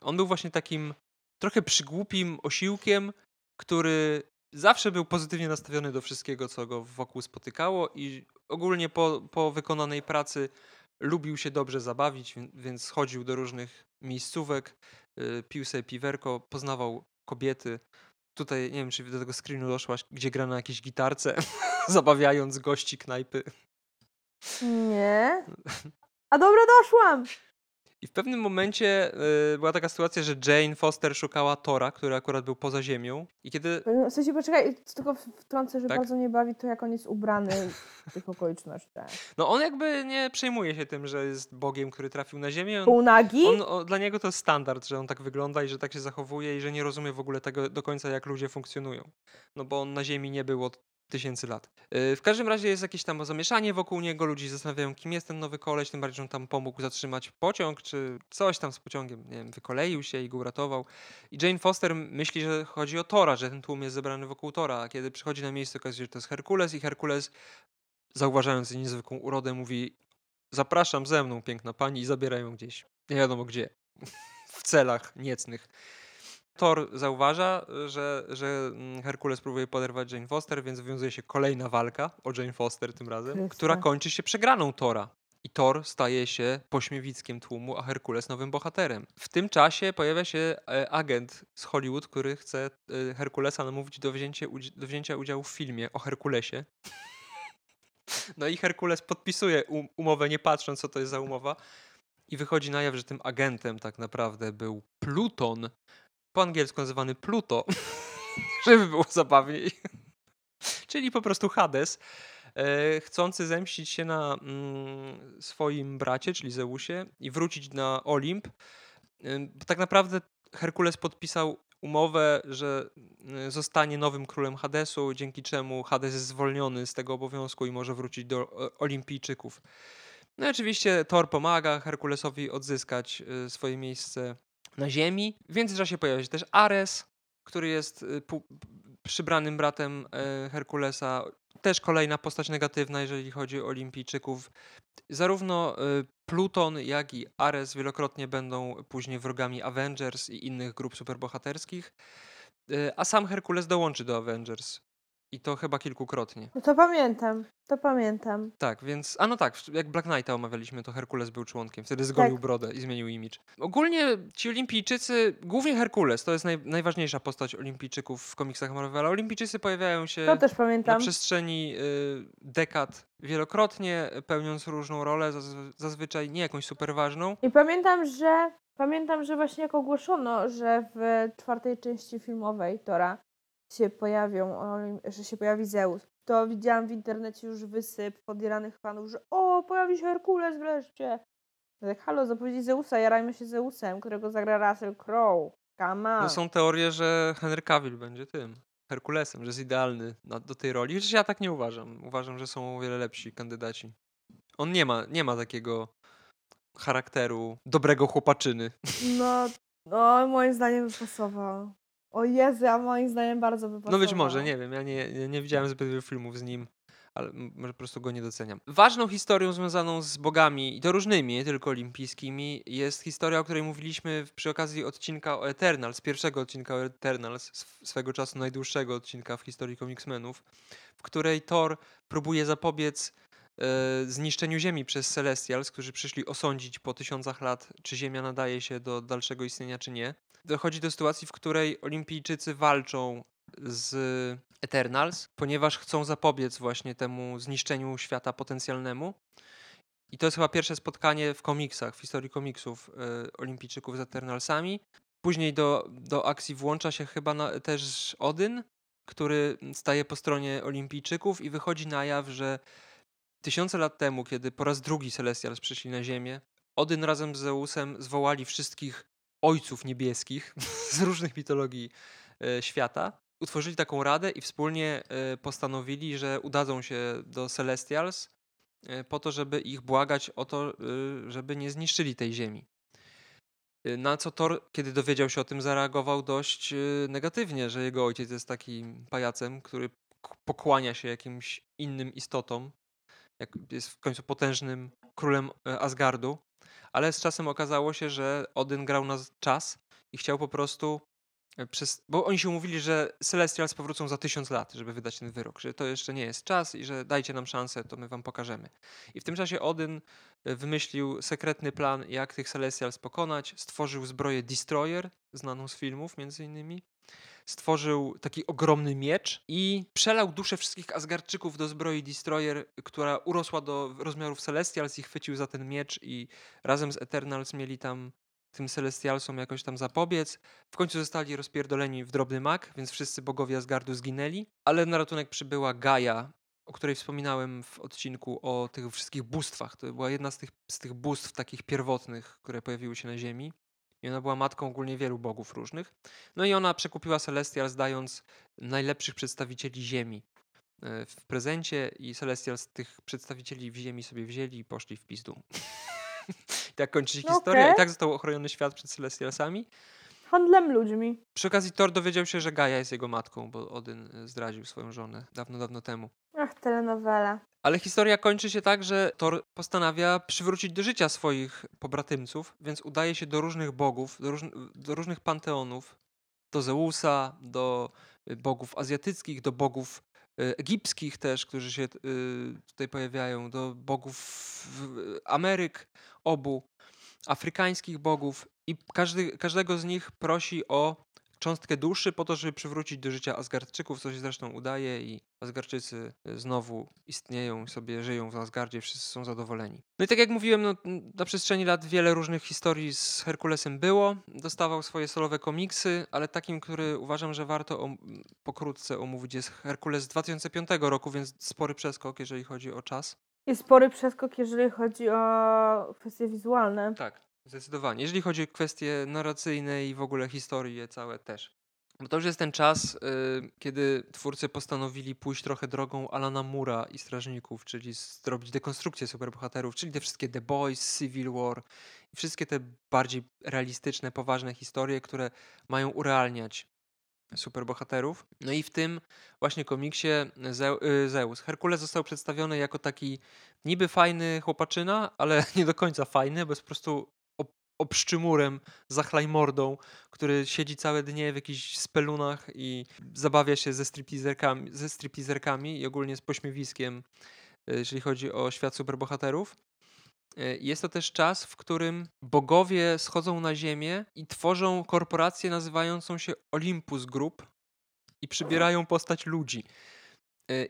On był właśnie takim trochę przygłupim osiłkiem, który zawsze był pozytywnie nastawiony do wszystkiego, co go wokół spotykało i ogólnie po wykonanej pracy lubił się dobrze zabawić, więc chodził do różnych miejscówek, pił sobie piwerko, poznawał kobiety. Tutaj nie wiem, czy do tego screenu doszłaś, gdzie gra na jakiejś gitarce, zabawiając gości knajpy. Nie. A dobra, doszłam! I w pewnym momencie była taka sytuacja, że Jane Foster szukała Tora, który akurat był poza ziemią. I kiedy... W sensie, poczekaj, tylko wtrącę, że tak? Bardzo mnie bawi to, jak on jest ubrany w tych okolicznościach. No on jakby nie przejmuje się tym, że jest bogiem, który trafił na ziemię. Półnagi? Dla niego to jest standard, że on tak wygląda i że tak się zachowuje i że nie rozumie w ogóle tego do końca, jak ludzie funkcjonują. No bo on na ziemi nie był od tysięcy lat. W każdym razie jest jakieś tam zamieszanie wokół niego, ludzie zastanawiają, kim jest ten nowy koleś, tym bardziej, że on tam pomógł zatrzymać pociąg, czy coś tam z pociągiem, nie wiem, wykoleił się i go uratował. I Jane Foster myśli, że chodzi o Tora, że ten tłum jest zebrany wokół Tora, a kiedy przychodzi na miejsce, okazuje się, że to jest Herkules i Herkules, zauważając jej niezwykłą urodę, mówi: zapraszam ze mną, piękna pani, i zabierają gdzieś. Nie wiadomo gdzie. W celach niecnych. Thor zauważa, że Herkules próbuje poderwać Jane Foster, więc wywiązuje się kolejna walka o Jane Foster tym razem, która kończy się przegraną Thora. I Thor staje się pośmiewiskiem tłumu, a Herkules nowym bohaterem. W tym czasie pojawia się agent z Hollywood, który chce Herkulesa namówić do wzięcia udziału w filmie o Herkulesie. No i Herkules podpisuje umowę, nie patrząc, co to jest za umowa. I wychodzi na jaw, że tym agentem tak naprawdę był Pluton, po angielsku nazywany Pluto, żeby było zabawniej, czyli po prostu Hades, chcący zemścić się na swoim bracie, czyli Zeusie, i wrócić na Olimp. Tak naprawdę Herkules podpisał umowę, że zostanie nowym królem Hadesu, dzięki czemu Hades jest zwolniony z tego obowiązku i może wrócić do Olimpijczyków. No i oczywiście Thor pomaga Herkulesowi odzyskać swoje miejsce na ziemi. W międzyczasie pojawia się też Ares, który jest przybranym bratem Herkulesa. Też kolejna postać negatywna, jeżeli chodzi o Olimpijczyków. Zarówno Pluton, jak i Ares wielokrotnie będą później wrogami Avengers i innych grup superbohaterskich. A sam Herkules dołączy do Avengers. I to chyba kilkukrotnie. No to pamiętam, Tak, więc, a no tak, jak Black Knighta omawialiśmy, to Herkules był członkiem. Wtedy zgolił brodę i zmienił imidż. Ogólnie ci olimpijczycy, głównie Herkules, to jest najważniejsza postać olimpijczyków w komiksach Marvela. Olimpijczycy pojawiają się na przestrzeni dekad wielokrotnie, pełniąc różną rolę, zazwyczaj nie jakąś super ważną. I pamiętam, że właśnie jak ogłoszono, że w czwartej części filmowej Thora że się pojawi Zeus, to widziałam w internecie już wysyp podjeranych fanów, że pojawi się Herkules wreszcie. Tak, halo, zapowiedzi Zeusa, jarajmy się Zeusem, którego zagra Russell Crowe. Come on. No są teorie, że Henry Cavill będzie tym Herkulesem, że jest idealny do tej roli. Przecież ja tak nie uważam. Uważam, że są o wiele lepsi kandydaci. On nie ma takiego charakteru dobrego chłopaczyny. No moim zdaniem wypasował. O Jezu, a moim zdaniem bardzo wypasował. No być może, nie wiem, ja nie widziałem zbyt wielu filmów z nim, ale może po prostu go nie doceniam. Ważną historią związaną z bogami, i to różnymi, nie tylko olimpijskimi, jest historia, o której mówiliśmy przy okazji odcinka o Eternals, pierwszego odcinka o Eternals, swego czasu najdłuższego odcinka w historii komiksmenów, w której Thor próbuje zapobiec zniszczeniu Ziemi przez Celestials, którzy przyszli osądzić po tysiącach lat, czy Ziemia nadaje się do dalszego istnienia, czy nie. Dochodzi do sytuacji, w której Olimpijczycy walczą z Eternals, ponieważ chcą zapobiec właśnie temu zniszczeniu świata potencjalnemu. I to jest chyba pierwsze spotkanie w komiksach, w historii komiksów olimpijczyków z Eternalsami. Później do akcji włącza się chyba też Odyn, który staje po stronie olimpijczyków i wychodzi na jaw, że tysiące lat temu, kiedy po raz drugi Celestials przyszli na Ziemię, Odyn razem z Zeusem zwołali wszystkich ojców niebieskich z różnych mitologii świata. Utworzyli taką radę i wspólnie postanowili, że udadzą się do Celestials po to, żeby ich błagać o to, żeby nie zniszczyli tej ziemi. Na co Thor, kiedy dowiedział się o tym, zareagował dość negatywnie, że jego ojciec jest takim pajacem, który pokłania się jakimś innym istotom, jak jest w końcu potężnym królem Asgardu, ale z czasem okazało się, że Odyn grał na czas i chciał po prostu, bo oni się umówili, że Celestials powrócą za 1000 lat, żeby wydać ten wyrok, że to jeszcze nie jest czas i że dajcie nam szansę, to my wam pokażemy. I w tym czasie Odyn wymyślił sekretny plan, jak tych Celestials pokonać, stworzył zbroję Destroyer, znaną z filmów między innymi, stworzył taki ogromny miecz i przelał duszę wszystkich Asgardczyków do zbroi Destroyer, która urosła do rozmiarów Celestials i chwycił za ten miecz i razem z Eternals mieli tam tym Celestialsom jakoś tam zapobiec. W końcu zostali rozpierdoleni w drobny mak, więc wszyscy bogowie Asgardu zginęli, ale na ratunek przybyła Gaja, o której wspominałem w odcinku o tych wszystkich bóstwach. To była jedna z tych bóstw takich pierwotnych, które pojawiły się na Ziemi. I ona była matką ogólnie wielu bogów różnych. No i ona przekupiła Celestials, dając najlepszych przedstawicieli Ziemi w prezencie i Celestials tych przedstawicieli w Ziemi sobie wzięli i poszli w pizdu. I tak kończy się historia. Okay. I tak został ochroniony świat przed Celestialsami. Handlem ludźmi. Przy okazji Thor dowiedział się, że Gaja jest jego matką, bo Odyn zdradził swoją żonę dawno, dawno temu. Ach, telenowela. Ale historia kończy się tak, że Thor postanawia przywrócić do życia swoich pobratymców, więc udaje się do różnych bogów, do różnych panteonów, do Zeusa, do bogów azjatyckich, do bogów egipskich też, którzy się tutaj pojawiają, do bogów Ameryk obu, afrykańskich bogów i każdego z nich prosi o cząstkę duszy po to, żeby przywrócić do życia Asgardczyków, co się zresztą udaje i Asgardczycy znowu istnieją, sobie żyją w Asgardzie, wszyscy są zadowoleni. No i tak jak mówiłem, no, na przestrzeni lat wiele różnych historii z Herkulesem było. Dostawał swoje solowe komiksy, ale takim, który uważam, że warto pokrótce omówić jest Herkules z 2005 roku, więc spory przeskok, jeżeli chodzi o czas. I spory przeskok, jeżeli chodzi o kwestie wizualne. Tak. Zdecydowanie. Jeżeli chodzi o kwestie narracyjne i w ogóle historie całe też. Bo to już jest ten czas, kiedy twórcy postanowili pójść trochę drogą Alana Moore'a i Strażników, czyli zrobić dekonstrukcję superbohaterów, czyli te wszystkie The Boys, Civil War i wszystkie te bardziej realistyczne, poważne historie, które mają urealniać superbohaterów. No i w tym właśnie komiksie Zeus. Herkules został przedstawiony jako taki niby fajny chłopaczyna, ale nie do końca fajny, bo jest po prostu obszczymurem, zachlajmordą, który siedzi całe dnie w jakichś spelunach i zabawia się ze stripteaserkami i ogólnie z pośmiewiskiem, jeżeli chodzi o świat superbohaterów. Jest to też czas, w którym bogowie schodzą na ziemię i tworzą korporację nazywającą się Olympus Group i przybierają postać ludzi.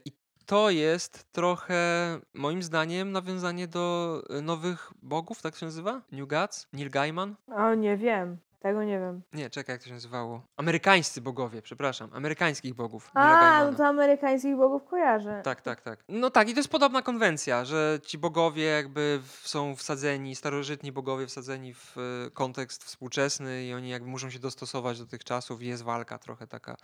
I to jest trochę, moim zdaniem, nawiązanie do nowych bogów, tak się nazywa? New Gods? Neil Gaiman? O, nie wiem. Tego nie wiem. Nie, czekaj, jak to się nazywało. Amerykańscy bogowie, przepraszam. Amerykańskich bogów. A, no to amerykańskich bogów kojarzę. Tak. No tak, i to jest podobna konwencja, że ci bogowie jakby są wsadzeni, starożytni bogowie wsadzeni w kontekst współczesny i oni jakby muszą się dostosować do tych czasów. Jest walka trochę taka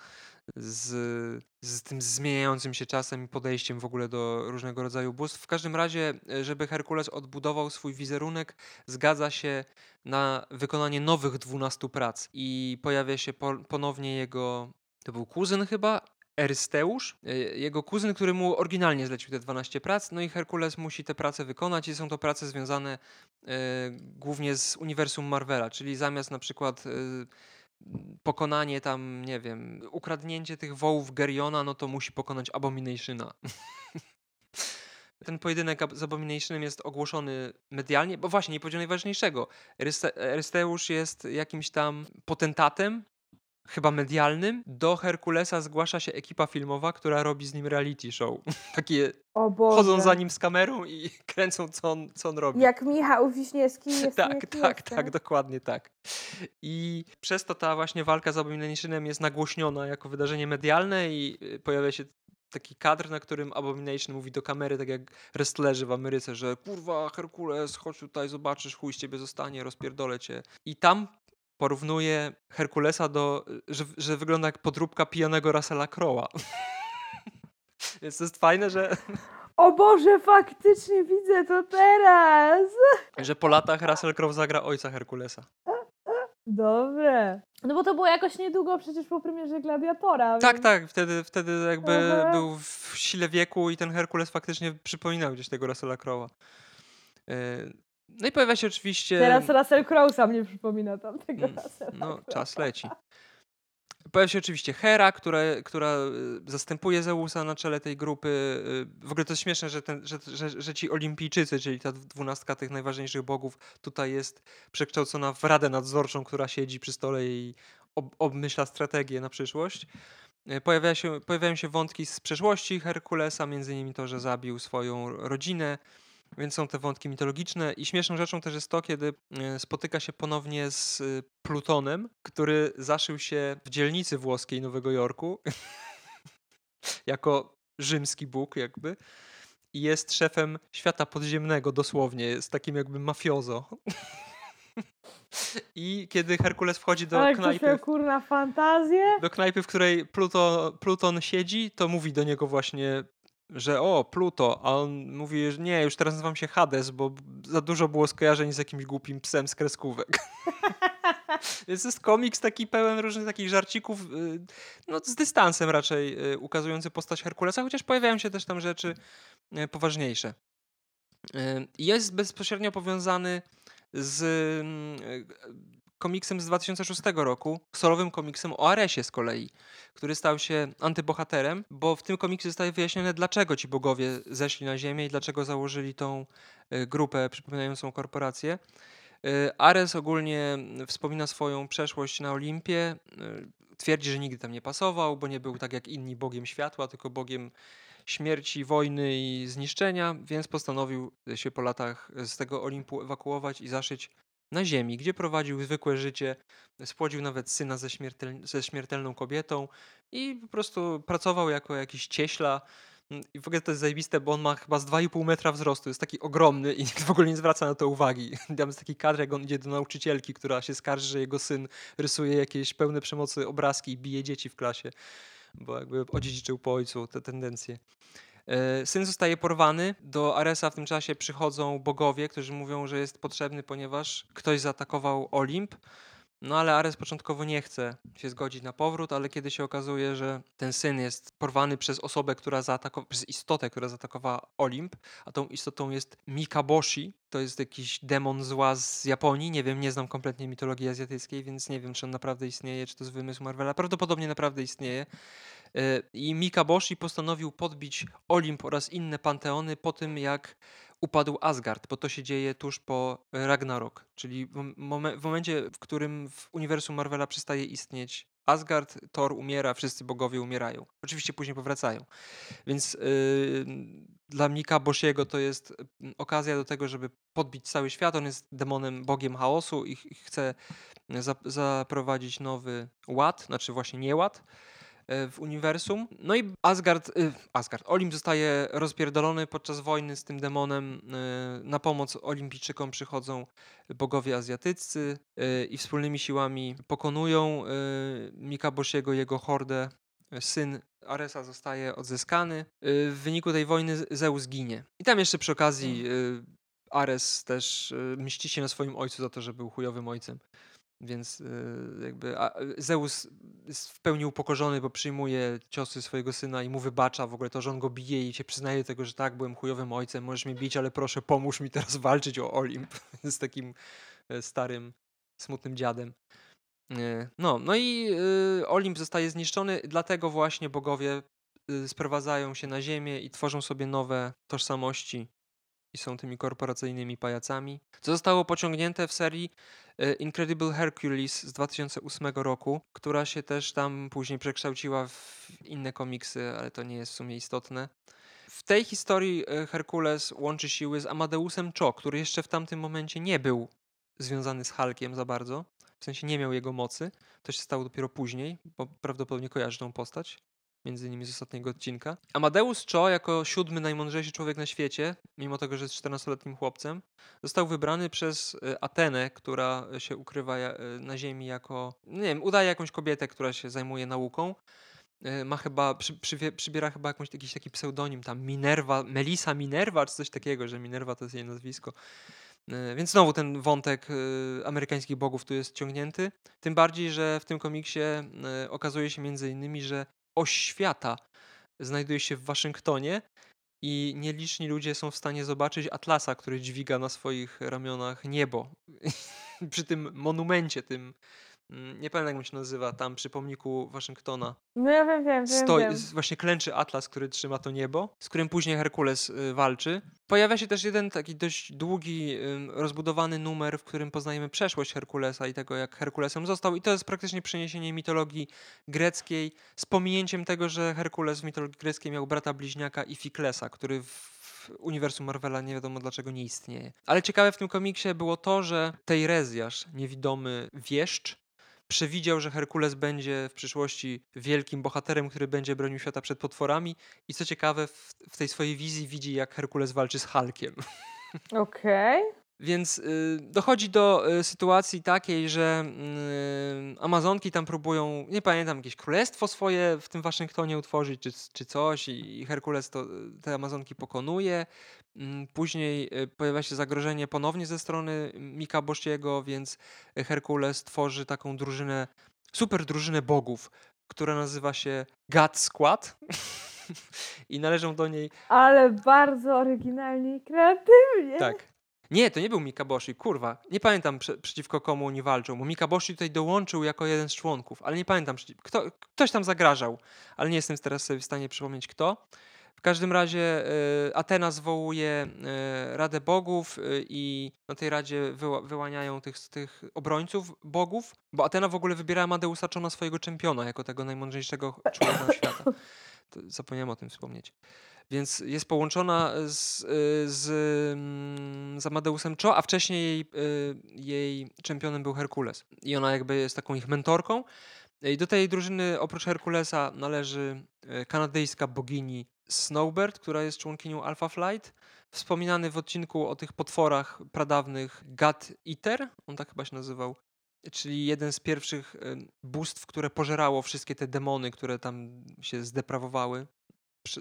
z tym zmieniającym się czasem i podejściem w ogóle do różnego rodzaju bóstw. W każdym razie, żeby Herkules odbudował swój wizerunek, zgadza się na wykonanie nowych 12 prac i pojawia się ponownie jego, to był kuzyn chyba, Eurysteusz, jego kuzyn, który mu oryginalnie zlecił te 12 prac, no i Herkules musi te prace wykonać i są to prace związane głównie z uniwersum Marvela, czyli zamiast na przykład pokonanie tam, nie wiem, ukradnięcie tych wołów Geriona, no to musi pokonać Abominationa. Ten pojedynek z Abominationem jest ogłoszony medialnie, bo właśnie nie powiedział najważniejszego. Eurysteusz jest jakimś tam potentatem, chyba medialnym, do Herkulesa zgłasza się ekipa filmowa, która robi z nim reality show. Takie chodzą za nim z kamerą i kręcą, co on robi. Jak Michał Wiśniewski jest. Tak, dokładnie tak. I przez to ta właśnie walka z Abominationem jest nagłośniona jako wydarzenie medialne i pojawia się taki kadr, na którym Abomination mówi do kamery, tak jak wrestlerzy w Ameryce, że kurwa, Herkules, chodź tutaj, zobaczysz, chuj z ciebie zostanie, rozpierdolę cię. I tam porównuje Herkulesa do, że wygląda jak podróbka pijanego Russella Crowe'a. Więc to jest fajne, że... O Boże, faktycznie widzę to teraz! Że po latach Russell Crowe zagra ojca Herkulesa. Dobre. No bo to było jakoś niedługo przecież po premierze Gladiatora. Tak, więc... tak. Wtedy jakby był w sile wieku i ten Herkules faktycznie przypominał gdzieś tego Russella Crowe'a. No i pojawia się oczywiście... Teraz Russell Crowe sam nie przypomina tamtego Russella Crowe. Czas leci. Pojawia się oczywiście Hera, która zastępuje Zeusa na czele tej grupy. W ogóle to jest śmieszne, że ci olimpijczycy, czyli ta 12 tych najważniejszych bogów, tutaj jest przekształcona w radę nadzorczą, która siedzi przy stole i obmyśla strategię na przyszłość. Pojawiają się wątki z przeszłości Herkulesa, między innymi to, że zabił swoją rodzinę. Więc są te wątki mitologiczne i śmieszną rzeczą też jest to, kiedy spotyka się ponownie z Plutonem, który zaszył się w dzielnicy włoskiej Nowego Jorku jako rzymski bóg jakby i jest szefem świata podziemnego dosłownie, jest takim jakby mafiozo. I kiedy Herkules wchodzi do knajpy... Ale kurna fantazję! Do knajpy, w której Pluton siedzi, to mówi do niego właśnie... że Pluto, a on mówi, że nie, już teraz nazywam się Hades, bo za dużo było skojarzeń z jakimś głupim psem z kreskówek. Więc jest komiks taki pełen różnych takich żarcików, z dystansem raczej ukazujący postać Herkulesa, chociaż pojawiają się też tam rzeczy poważniejsze. Jest bezpośrednio powiązany z komiksem z 2006 roku, solowym komiksem o Aresie z kolei, który stał się antybohaterem, bo w tym komiksie zostaje wyjaśnione, dlaczego ci bogowie zeszli na ziemię i dlaczego założyli tą grupę przypominającą korporację. Ares ogólnie wspomina swoją przeszłość na Olimpie, twierdzi, że nigdy tam nie pasował, bo nie był tak jak inni bogiem światła, tylko bogiem śmierci, wojny i zniszczenia, więc postanowił się po latach z tego Olimpu ewakuować i zaszyć na ziemi, gdzie prowadził zwykłe życie, spłodził nawet syna ze śmiertelną kobietą i po prostu pracował jako jakiś cieśla. I w ogóle to jest zajebiste, bo on ma chyba z 2,5 metra wzrostu, jest taki ogromny i nikt w ogóle nie zwraca na to uwagi. Tam jest taki kadr, jak on idzie do nauczycielki, która się skarży, że jego syn rysuje jakieś pełne przemocy obrazki i bije dzieci w klasie, bo jakby odziedziczył po ojcu te tendencje. Syn zostaje porwany. Do Aresa w tym czasie przychodzą bogowie, którzy mówią, że jest potrzebny, ponieważ ktoś zaatakował Olimp. No ale Ares początkowo nie chce się zgodzić na powrót, ale kiedy się okazuje, że ten syn jest porwany przez osobę, przez istotę, która zaatakowała Olimp, a tą istotą jest Mikaboshi, to jest jakiś demon zła z Japonii, nie znam kompletnie mitologii azjatyckiej, więc nie wiem, czy on naprawdę istnieje, czy to jest wymysł Marvela, prawdopodobnie naprawdę istnieje. I Mikaboshi postanowił podbić Olimp oraz inne panteony po tym, jak upadł Asgard, bo to się dzieje tuż po Ragnarok, czyli w momencie, w którym w uniwersum Marvela przestaje istnieć Asgard, Thor umiera, wszyscy bogowie umierają. Oczywiście później powracają. Więc dla Mikaboshiego to jest okazja do tego, żeby podbić cały świat. On jest demonem, bogiem chaosu i chce zaprowadzić nowy ład, znaczy właśnie nieład w uniwersum. No i Olimp zostaje rozpierdolony podczas wojny z tym demonem. Na pomoc olimpijczykom przychodzą bogowie azjatyccy i wspólnymi siłami pokonują Mikaboshiego i jego hordę. Syn Aresa zostaje odzyskany. W wyniku tej wojny Zeus ginie. I tam jeszcze przy okazji Ares też mści się na swoim ojcu za to, że był chujowym ojcem. Więc Zeus jest w pełni upokorzony, bo przyjmuje ciosy swojego syna i mu wybacza w ogóle to, że on go bije i się przyznaje do tego, że tak, byłem chujowym ojcem, możesz mnie bić, ale proszę, pomóż mi teraz walczyć o Olimp z takim starym, smutnym dziadem. No i Olimp zostaje zniszczony, dlatego właśnie bogowie sprowadzają się na ziemię i tworzą sobie nowe tożsamości i są tymi korporacyjnymi pajacami, co zostało pociągnięte w serii Incredible Hercules z 2008 roku, która się też tam później przekształciła w inne komiksy, ale to nie jest w sumie istotne. W tej historii Herkules łączy siły z Amadeusem Cho, który jeszcze w tamtym momencie nie był związany z Hulkiem za bardzo, w sensie nie miał jego mocy. To się stało dopiero później, bo prawdopodobnie kojarzy tą postać, między innymi z ostatniego odcinka. Amadeus Cho jako 7. najmądrzejszy człowiek na świecie, mimo tego, że jest 14-letnim chłopcem, został wybrany przez Atenę, która się ukrywa na ziemi jako, nie wiem, udaje jakąś kobietę, która się zajmuje nauką. Ma chyba, przybiera chyba jakiś taki pseudonim tam, Minerva, Melisa Minerva, czy coś takiego, że Minerva to jest jej nazwisko. Więc znowu ten wątek amerykańskich bogów tu jest ciągnięty. Tym bardziej, że w tym komiksie okazuje się między innymi, że oś świata znajduje się w Waszyngtonie i nieliczni ludzie są w stanie zobaczyć Atlasa, który dźwiga na swoich ramionach niebo. Przy tym monumencie, tym, nie pamiętam jak on się nazywa, tam przy pomniku Waszyngtona. No ja wiem. Właśnie klęczy Atlas, który trzyma to niebo, z którym później Herkules walczy. Pojawia się też jeden taki dość długi, rozbudowany numer, w którym poznajemy przeszłość Herkulesa i tego, jak Herkulesem został. I to jest praktycznie przeniesienie mitologii greckiej z pominięciem tego, że Herkules w mitologii greckiej miał brata bliźniaka Ifiklesa, który w uniwersum Marvela nie wiadomo dlaczego nie istnieje. Ale ciekawe w tym komiksie było to, że Tejrezjasz, niewidomy wieszcz, przewidział, że Herkules będzie w przyszłości wielkim bohaterem, który będzie bronił świata przed potworami i co ciekawe w tej swojej wizji widzi, jak Herkules walczy z Hulkiem. Okej. Więc dochodzi do sytuacji takiej, że Amazonki tam próbują, nie pamiętam, jakieś królestwo swoje w tym Waszyngtonie utworzyć czy coś i Herkules te Amazonki pokonuje. Później pojawia się zagrożenie ponownie ze strony Mikaboshiego, więc Herkules tworzy taką drużynę, super drużynę bogów, która nazywa się God Squad. I należą do niej... Ale bardzo oryginalnie i kreatywnie. Tak. Nie, to nie był Mikaboshi, kurwa. Nie pamiętam przeciwko komu oni walczą, bo Mikaboshi tutaj dołączył jako jeden z członków, ale nie pamiętam, ktoś tam zagrażał, ale nie jestem teraz sobie w stanie przypomnieć kto. W każdym razie Atena zwołuje Radę Bogów i na tej Radzie wyłaniają tych obrońców bogów, bo Atena w ogóle wybiera Amadeusa Cho na swojego czempiona jako tego najmądrzejszego człowieka świata. Zapomniałem o tym wspomnieć. Więc jest połączona z Amadeusem Cho, a wcześniej jej czempionem był Herkules. I ona jakby jest taką ich mentorką. I do tej drużyny oprócz Herkulesa należy kanadyjska bogini Snowbird, która jest członkinią Alpha Flight. Wspominany w odcinku o tych potworach pradawnych God Eater, on tak chyba się nazywał, czyli jeden z pierwszych bóstw, które pożerało wszystkie te demony, które tam się zdeprawowały,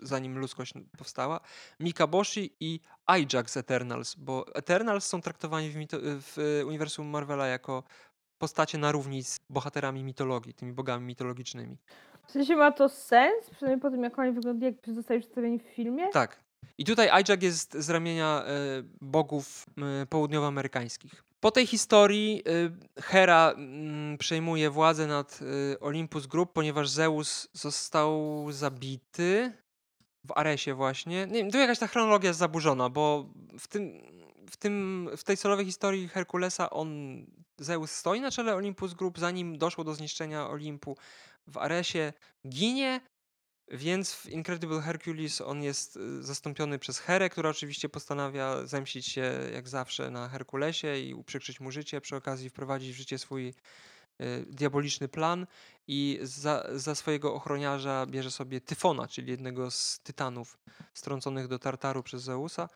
zanim ludzkość powstała, Mikaboshi i Ajax z Eternals, bo Eternals są traktowani w uniwersum Marvela jako postacie na równi z bohaterami mitologii, tymi bogami mitologicznymi. W sensie ma to sens? Przynajmniej po tym, jak oni wyglądają, jak zostali przedstawieni w filmie? Tak. I tutaj Ajax jest z ramienia bogów południowoamerykańskich. Po tej historii Hera przejmuje władzę nad Olympus Group, ponieważ Zeus został zabity w Aresie właśnie. Nie wiem, tu jakaś ta chronologia jest zaburzona, bo w tej solowej historii Herkulesa Zeus stoi na czele Olympus Group, zanim doszło do zniszczenia Olimpu w Aresie, ginie. Więc w Incredible Hercules on jest zastąpiony przez Herę, która oczywiście postanawia zemścić się jak zawsze na Herkulesie i uprzykrzyć mu życie, przy okazji wprowadzić w życie swój diaboliczny plan i za swojego ochroniarza bierze sobie Tyfona, czyli jednego z tytanów strąconych do Tartaru przez Zeusa,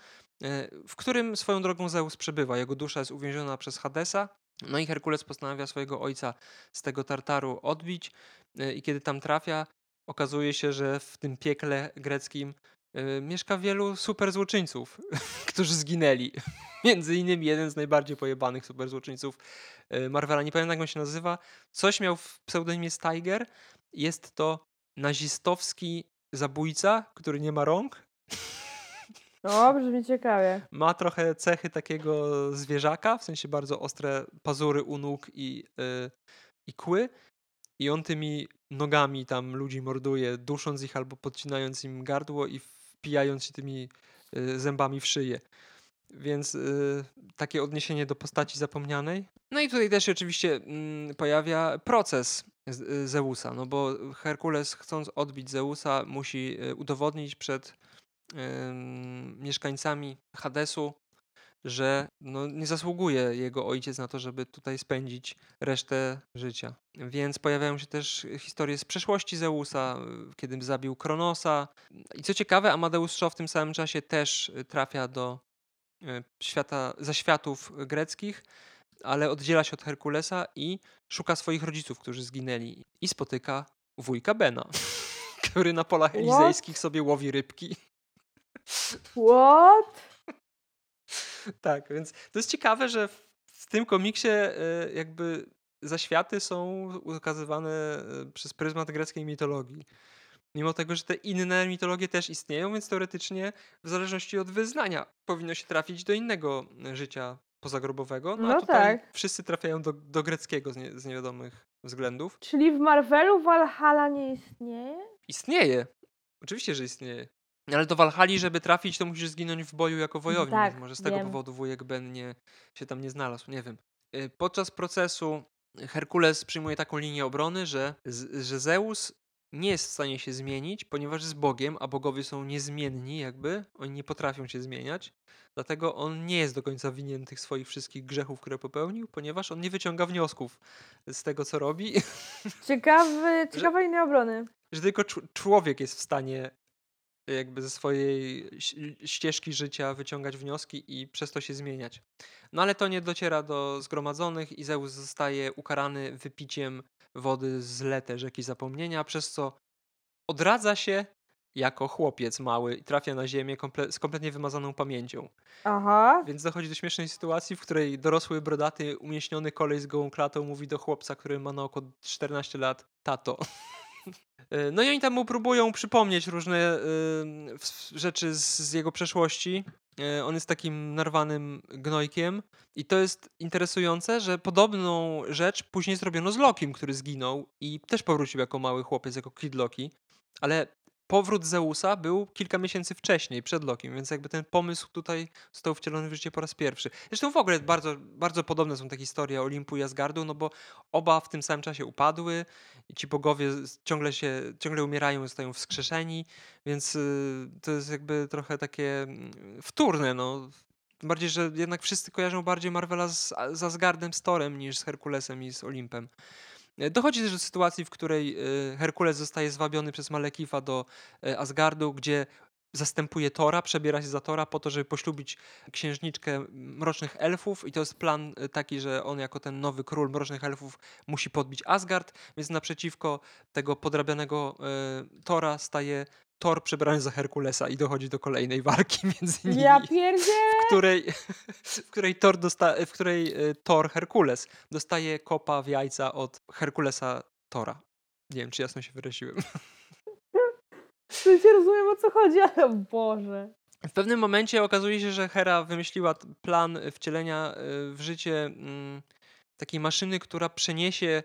w którym swoją drogą Zeus przebywa. Jego dusza jest uwięziona przez Hadesa. No i Herkules postanawia swojego ojca z tego Tartaru odbić i kiedy tam trafia, okazuje się, że w tym piekle greckim mieszka wielu superzłoczyńców, którzy zginęli. Między innymi jeden z najbardziej pojebanych superzłoczyńców Marvela. Nie pamiętam, jak on się nazywa. Coś miał w pseudonimie Steiger. Jest to nazistowski zabójca, który nie ma rąk. No, brzmi ciekawie. Ma trochę cechy takiego zwierzaka, w sensie bardzo ostre pazury u nóg i kły. I on tymi nogami tam ludzi morduje, dusząc ich albo podcinając im gardło i wpijając się tymi zębami w szyję. Więc takie odniesienie do postaci zapomnianej. No i tutaj też się oczywiście pojawia proces Zeusa, no bo Herkules, chcąc odbić Zeusa, musi udowodnić przed mieszkańcami Hadesu, że no, nie zasługuje jego ojciec na to, żeby tutaj spędzić resztę życia. Więc pojawiają się też historie z przeszłości Zeusa, kiedy zabił Kronosa. I co ciekawe, Amadeus Shaw w tym samym czasie też trafia do świata, zaświatów greckich, ale oddziela się od Herkulesa i szuka swoich rodziców, którzy zginęli. I spotyka wujka Bena, który na polach elizejskich sobie łowi rybki. What? Tak, więc to jest ciekawe, że w tym komiksie jakby zaświaty są ukazywane przez pryzmat greckiej mitologii. Mimo tego, że te inne mitologie też istnieją, więc teoretycznie w zależności od wyznania powinno się trafić do innego życia pozagrobowego. No, a tutaj tak. Wszyscy trafiają do greckiego z niewiadomych względów. Czyli w Marvelu Valhalla nie istnieje? Istnieje. Oczywiście, że istnieje. Ale do Walhali, żeby trafić, to musisz zginąć w boju jako wojownik. Tak, może z tego powodu wujek Ben się tam nie znalazł, nie wiem. Podczas procesu Herkules przyjmuje taką linię obrony, że Zeus nie jest w stanie się zmienić, ponieważ jest Bogiem, a bogowie są niezmienni jakby. Oni nie potrafią się zmieniać. Dlatego on nie jest do końca winien tych swoich wszystkich grzechów, które popełnił, ponieważ on nie wyciąga wniosków z tego, co robi. Ciekawa linia obrony. Że tylko człowiek jest w stanie jakby ze swojej ścieżki życia wyciągać wnioski i przez to się zmieniać. No ale to nie dociera do zgromadzonych i Zeus zostaje ukarany wypiciem wody z Letę, rzeki zapomnienia, przez co odradza się jako chłopiec mały i trafia na ziemię z kompletnie wymazaną pamięcią. Aha. Więc dochodzi do śmiesznej sytuacji, w której dorosły, brodaty, umieśniony koleś z gołą klatą mówi do chłopca, który ma na oko 14 lat, tato. No i oni tam mu próbują przypomnieć różne rzeczy z jego przeszłości. On jest takim narwanym gnojkiem i to jest interesujące, że podobną rzecz później zrobiono z Lokim, który zginął i też powrócił jako mały chłopiec, jako Kid Loki, ale powrót Zeusa był kilka miesięcy wcześniej, przed Lokim, więc jakby ten pomysł tutaj został wcielony w życie po raz pierwszy. Zresztą w ogóle bardzo, bardzo podobne są te historie Olimpu i Asgardu, no bo oba w tym samym czasie upadły i ci bogowie ciągle umierają, zostają wskrzeszeni, więc to jest jakby trochę takie wtórne, no. Tym bardziej, że jednak wszyscy kojarzą bardziej Marvela z Asgardem, z Thorem niż z Herkulesem i z Olimpem. Dochodzi też do sytuacji, w której Herkules zostaje zwabiony przez Malekifa do Asgardu, gdzie zastępuje Tora, przebiera się za Tora po to, żeby poślubić księżniczkę mrocznych elfów i to jest plan taki, że on jako ten nowy król mrocznych elfów musi podbić Asgard, więc naprzeciwko tego podrabianego Tora staje Thor przebrany za Herkulesa i dochodzi do kolejnej walki między nimi. Ja pierdzielę! W której Thor Herkules dostaje kopa w jajca od Herkulesa Thora. Nie wiem, czy jasno się wyraziłem. Czy się rozumiem, o co chodzi, ale Boże. W pewnym momencie okazuje się, że Hera wymyśliła plan wcielenia w życie takiej maszyny, która przeniesie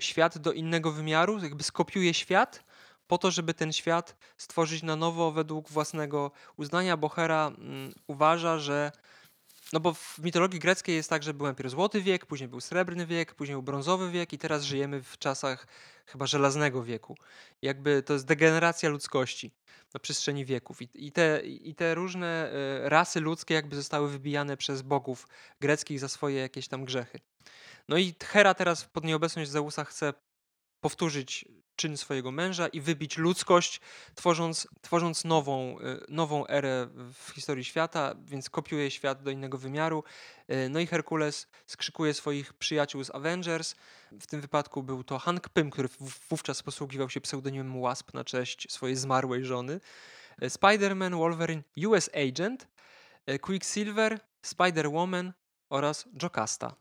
świat do innego wymiaru, jakby skopiuje świat, po to, żeby ten świat stworzyć na nowo według własnego uznania, bo Hera uważa, że no bo w mitologii greckiej jest tak, że był najpierw złoty wiek, później był srebrny wiek, później był brązowy wiek i teraz żyjemy w czasach chyba żelaznego wieku. Jakby to jest degeneracja ludzkości na przestrzeni wieków. I te różne rasy ludzkie jakby zostały wybijane przez bogów greckich za swoje jakieś tam grzechy. No i Hera teraz pod nieobecność Zeusa chce powtórzyć czyn swojego męża i wybić ludzkość, tworząc nową erę w historii świata, więc kopiuje świat do innego wymiaru. No i Herkules skrzykuje swoich przyjaciół z Avengers. W tym wypadku był to Hank Pym, który wówczas posługiwał się pseudonimem Wasp na cześć swojej zmarłej żony. Spider-Man, Wolverine, US Agent, Quicksilver, Spider-Woman oraz Jocasta.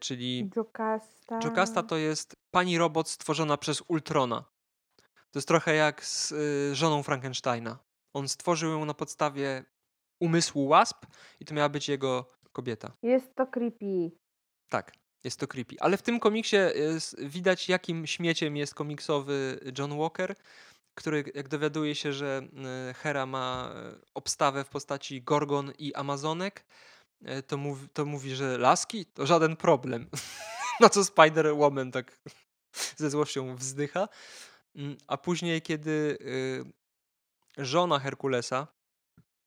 Czyli Jocasta to jest pani robot stworzona przez Ultrona. To jest trochę jak z żoną Frankensteina. On stworzył ją na podstawie umysłu Wasp i to miała być jego kobieta. Jest to creepy. Tak, jest to creepy. Ale w tym komiksie widać, jakim śmieciem jest komiksowy John Walker który jak dowiaduje się, że Hera ma obstawę w postaci Gorgon i Amazonek, to mówi, że laski to żaden problem. Na co Spider-Woman tak ze złością wzdycha. A później, kiedy żona Herkulesa,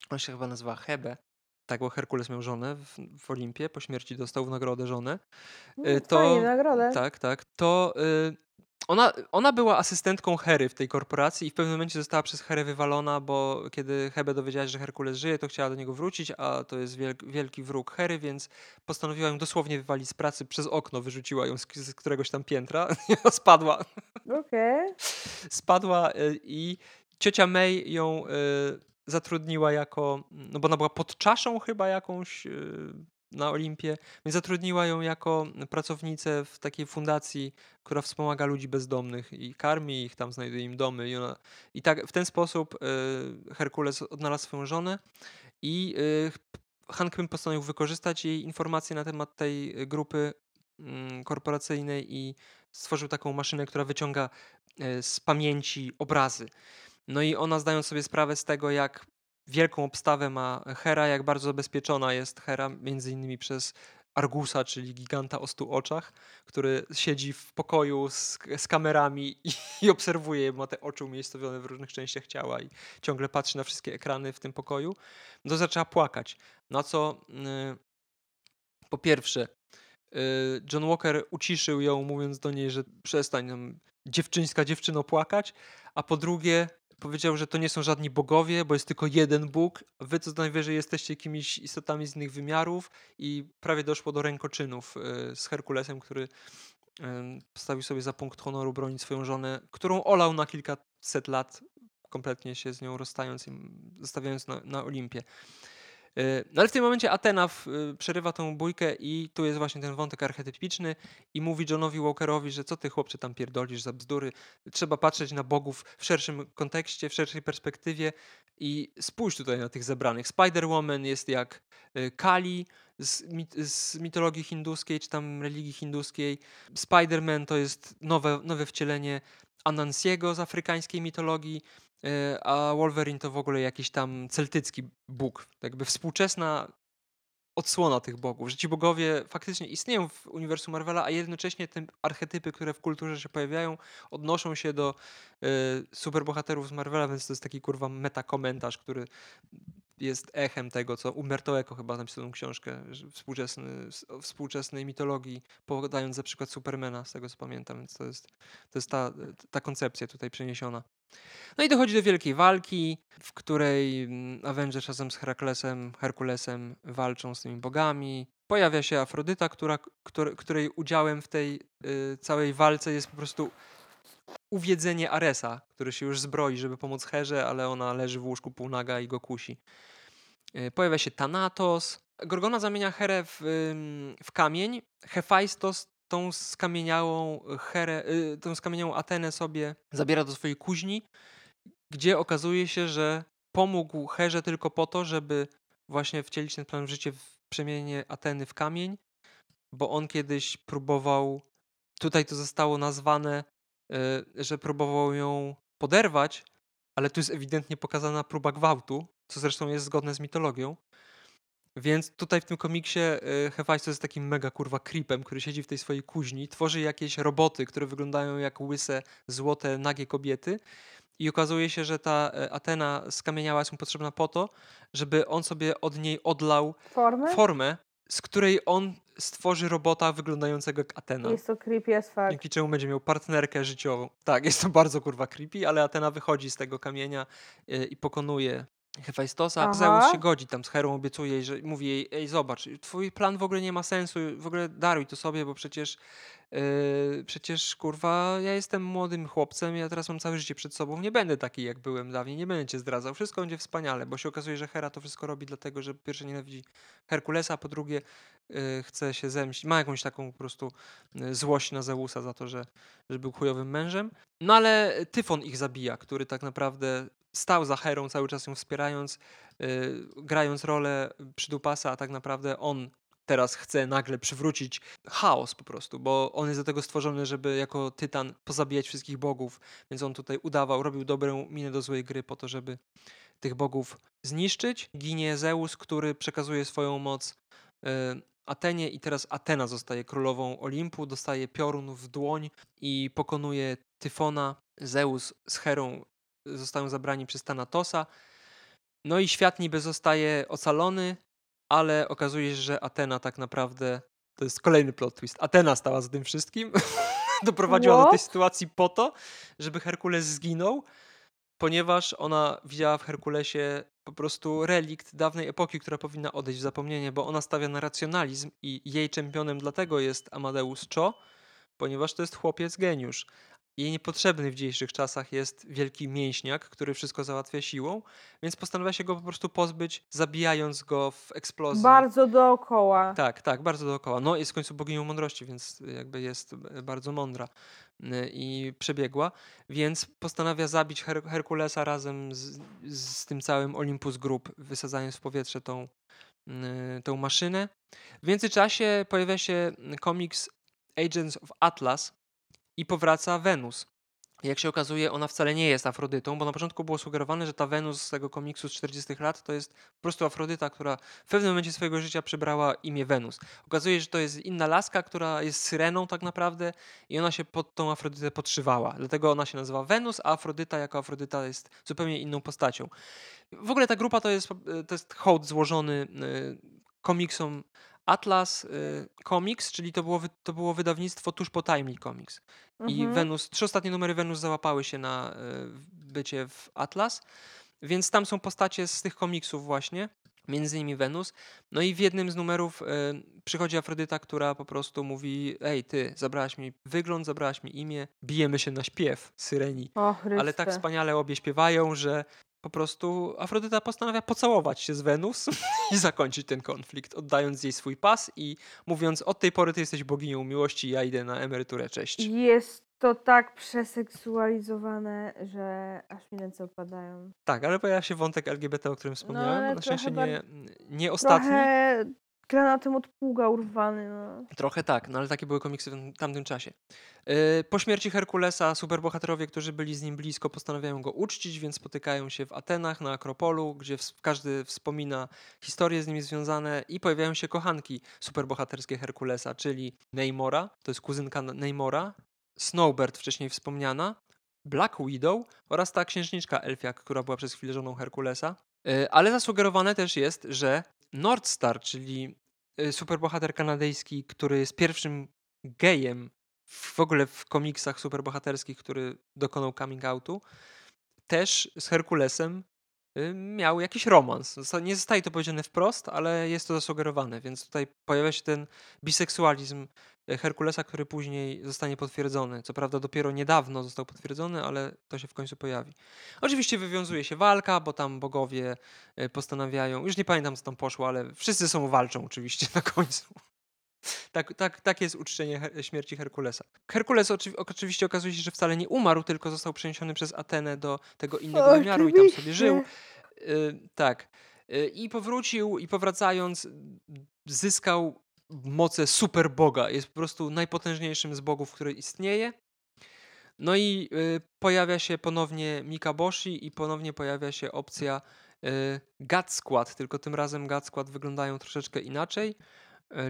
on się chyba nazywa Hebe, tak, bo Herkules miał żonę w Olimpie, po śmierci dostał w nagrodę żonę. Fajnie, nagrodę. Tak. To ona była asystentką Hery w tej korporacji i w pewnym momencie została przez Herę wywalona, bo kiedy Hebe dowiedziała się, że Herkules żyje, to chciała do niego wrócić, a to jest wielki wróg Hery, więc postanowiła ją dosłownie wywalić z pracy przez okno, wyrzuciła ją z któregoś tam piętra i spadła. Okej. Spadła i ciocia May ją zatrudniła jako, no bo ona była pod czaszą chyba jakąś na Olimpie, więc zatrudniła ją jako pracownicę w takiej fundacji, która wspomaga ludzi bezdomnych i karmi ich, tam znajduje im domy. I tak w ten sposób Herkules odnalazł swoją żonę i Hank Pym postanowił wykorzystać jej informacje na temat tej grupy korporacyjnej i stworzył taką maszynę, która wyciąga z pamięci obrazy. No i ona, zdając sobie sprawę z tego, jak wielką obstawę ma Hera, jak bardzo zabezpieczona jest Hera, między innymi przez Argusa, czyli giganta o 100 oczach, który siedzi w pokoju z kamerami i obserwuje, ma te oczy umiejscowione w różnych częściach ciała i ciągle patrzy na wszystkie ekrany w tym pokoju, to zaczęła płakać. Na co po pierwsze John Walker uciszył ją, mówiąc do niej, że przestań nam, dziewczyno, płakać, a po drugie powiedział, że to nie są żadni bogowie, bo jest tylko jeden Bóg. Wy co najwyżej jesteście jakimiś istotami z innych wymiarów i prawie doszło do rękoczynów z Herkulesem, który postawił sobie za punkt honoru bronić swoją żonę, którą olał na kilkaset lat, kompletnie się z nią rozstając i zostawiając na Olimpie. No ale w tym momencie Atena przerywa tą bójkę i tu jest właśnie ten wątek archetypiczny i mówi Johnowi Walkerowi, że co ty chłopcze tam pierdolisz za bzdury, trzeba patrzeć na bogów w szerszym kontekście, w szerszej perspektywie i spójrz tutaj na tych zebranych. Spider-Woman jest jak Kali z mitologii hinduskiej czy tam religii hinduskiej. Spider-Man to jest nowe wcielenie Anansiego z afrykańskiej mitologii, a Wolverine to w ogóle jakiś tam celtycki bóg, jakby współczesna odsłona tych bogów, że ci bogowie faktycznie istnieją w uniwersum Marvela, a jednocześnie te archetypy, które w kulturze się pojawiają, odnoszą się do superbohaterów z Marvela, więc to jest taki kurwa metakomentarz, który jest echem tego, co Umberto Eco chyba napisał tą książkę współczesnej mitologii, podając za przykład Supermana, z tego co pamiętam, więc to jest ta koncepcja tutaj przeniesiona. No i dochodzi do wielkiej walki, w której Avengers razem z Herkulesem walczą z tymi bogami. Pojawia się Afrodyta, której udziałem w tej całej walce jest po prostu uwiedzenie Aresa, który się już zbroi, żeby pomóc Herze, ale ona leży w łóżku półnaga i go kusi. Pojawia się Thanatos. Gorgona zamienia Herę w kamień. Hefajstos tą skamieniałą Atenę sobie zabiera do swojej kuźni, gdzie okazuje się, że pomógł Herze tylko po to, żeby właśnie wcielić ten plan w życie, w przemienienie Ateny w kamień, bo on kiedyś próbował, tutaj to zostało nazwane, że próbował ją poderwać, ale tu jest ewidentnie pokazana próba gwałtu, co zresztą jest zgodne z mitologią. Więc tutaj w tym komiksie Hefajstos jest takim mega kurwa creepem, który siedzi w tej swojej kuźni, tworzy jakieś roboty, które wyglądają jak łyse, złote, nagie kobiety i okazuje się, że ta Atena skamieniała jest mu potrzebna po to, żeby on sobie od niej odlał formę, z której on stworzy robota wyglądającego jak Atena. Jest to creepy as fuck. Dzięki czemu będzie miał partnerkę życiową. Tak, jest to bardzo kurwa creepy, ale Atena wychodzi z tego kamienia i pokonuje Hefajstosa. Zeus się godzi tam z Herą, obiecuje jej, że mówi jej, ej zobacz, twój plan w ogóle nie ma sensu, w ogóle daruj to sobie, bo przecież kurwa ja jestem młodym chłopcem, ja teraz mam całe życie przed sobą, nie będę taki jak byłem dawniej, nie będę cię zdradzał, wszystko będzie wspaniale, bo się okazuje, że Hera to wszystko robi dlatego, że po pierwsze nienawidzi Herkulesa, a po drugie chce się zemścić, ma jakąś taką po prostu złość na Zeusa za to, że był chujowym mężem. No ale Tyfon ich zabija, który tak naprawdę stał za Herą, cały czas ją wspierając, grając rolę przydupasa, a tak naprawdę on teraz chce nagle przywrócić chaos po prostu, bo on jest do tego stworzony, żeby jako tytan pozabijać wszystkich bogów, więc on tutaj udawał, robił dobrą minę do złej gry po to, żeby tych bogów zniszczyć. Ginie Zeus, który przekazuje swoją moc Atenie i teraz Atena zostaje królową Olimpu, dostaje piorun w dłoń i pokonuje Tyfona. Zeus z Herą zostają zabrani przez Thanatosa. No i świat niby zostaje ocalony, ale okazuje się, że Atena tak naprawdę, to jest kolejny plot twist, Atena stała za tym wszystkim, doprowadziła do tej sytuacji po to, żeby Herkules zginął, ponieważ ona widziała w Herkulesie po prostu relikt dawnej epoki, która powinna odejść w zapomnienie, bo ona stawia na racjonalizm i jej czempionem dlatego jest Amadeus Cho, ponieważ to jest chłopiec geniusz. Jej niepotrzebny w dzisiejszych czasach jest wielki mięśniak, który wszystko załatwia siłą, więc postanawia się go po prostu pozbyć, zabijając go w eksplozji. Bardzo dookoła. Tak, bardzo dookoła. No jest w końcu boginią mądrości, więc jakby jest bardzo mądra i przebiegła, więc postanawia zabić Herkulesa razem z tym całym Olympus Group, wysadzając w powietrze tą maszynę. W międzyczasie pojawia się komiks Agents of Atlas, i powraca Wenus. Jak się okazuje, ona wcale nie jest Afrodytą, bo na początku było sugerowane, że ta Wenus z tego komiksu z 40 lat to jest po prostu Afrodyta, która w pewnym momencie swojego życia przybrała imię Wenus. Okazuje się, że to jest inna laska, która jest syreną tak naprawdę i ona się pod tą Afrodytę podszywała. Dlatego ona się nazywa Wenus, a Afrodyta jako Afrodyta jest zupełnie inną postacią. W ogóle ta grupa to jest hołd złożony komiksom Atlas Comics, czyli to było wydawnictwo tuż po Timely Comics. I Wenus, 3 ostatnie numery Wenus załapały się na bycie w Atlas, więc tam są postacie z tych komiksów właśnie, między innymi Wenus. No i w jednym z numerów przychodzi Afrodyta, która po prostu mówi: ej ty, zabrałaś mi wygląd, zabrałaś mi imię, bijemy się na śpiew Syreni. Ale tak wspaniale obie śpiewają, że po prostu Afrodyta postanawia pocałować się z Wenus i zakończyć ten konflikt, oddając jej swój pas i mówiąc: od tej pory ty jesteś boginią miłości, ja idę na emeryturę, cześć. Jest to tak przeseksualizowane, że aż mi ręce opadają. Tak, ale pojawia się wątek LGBT, o którym wspomniałem. No, na szczęście nie ostatni. Trochę granatem od pługa urwany. No. Trochę tak, no ale takie były komiksy w tamtym czasie. Po śmierci Herkulesa superbohaterowie, którzy byli z nim blisko, postanawiają go uczcić, więc spotykają się w Atenach, na Akropolu, gdzie każdy wspomina historie z nimi związane i pojawiają się kochanki superbohaterskie Herkulesa, czyli Namora, to jest kuzynka Namora, Snowbird wcześniej wspomniana, Black Widow oraz ta księżniczka Elfiak, która była przez chwilę żoną Herkulesa. Ale zasugerowane też jest, że Northstar, czyli superbohater kanadyjski, który jest pierwszym gejem w ogóle w komiksach superbohaterskich, który dokonał coming outu, też z Herkulesem miał jakiś romans. Nie zostaje to powiedziane wprost, ale jest to zasugerowane, więc tutaj pojawia się ten biseksualizm Herkulesa, który później zostanie potwierdzony. Co prawda dopiero niedawno został potwierdzony, ale to się w końcu pojawi. Oczywiście wywiązuje się walka, bo tam bogowie postanawiają, już nie pamiętam co tam poszło, ale wszyscy walczą oczywiście na końcu. Tak jest uczczenie śmierci Herkulesa. Herkules oczywiście okazuje się, że wcale nie umarł, tylko został przeniesiony przez Atenę do tego innego wymiaru i tam sobie żył. I powrócił i powracając zyskał moce superboga. Jest po prostu najpotężniejszym z bogów, który istnieje. No i pojawia się ponownie Mikaboshi i ponownie pojawia się opcja God Squad, tylko tym razem God Squad wyglądają troszeczkę inaczej.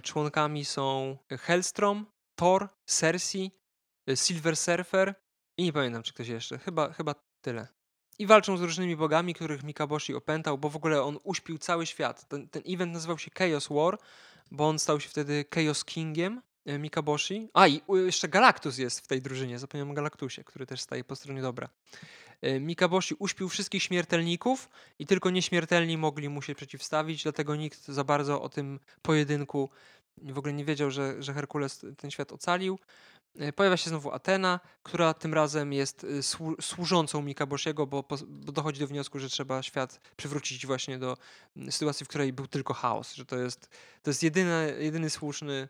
Członkami są Hellstrom, Thor, Cersei, Silver Surfer i nie pamiętam, czy ktoś jeszcze. Chyba tyle. I walczą z różnymi bogami, których Mikaboshi opętał, bo w ogóle on uśpił cały świat. Ten event nazywał się Chaos War, bo on stał się wtedy Chaos Kingiem Mikaboshi. I jeszcze Galactus jest w tej drużynie. Zapomniałem o Galactusie, który też staje po stronie dobra. Mikaboshi uśpił wszystkich śmiertelników i tylko nieśmiertelni mogli mu się przeciwstawić, dlatego nikt za bardzo o tym pojedynku w ogóle nie wiedział, że Herkules ten świat ocalił. Pojawia się znowu Atena, która tym razem jest służącą Mikaboshiego, bo dochodzi do wniosku, że trzeba świat przywrócić właśnie do sytuacji, w której był tylko chaos, że to jest jedyny słuszny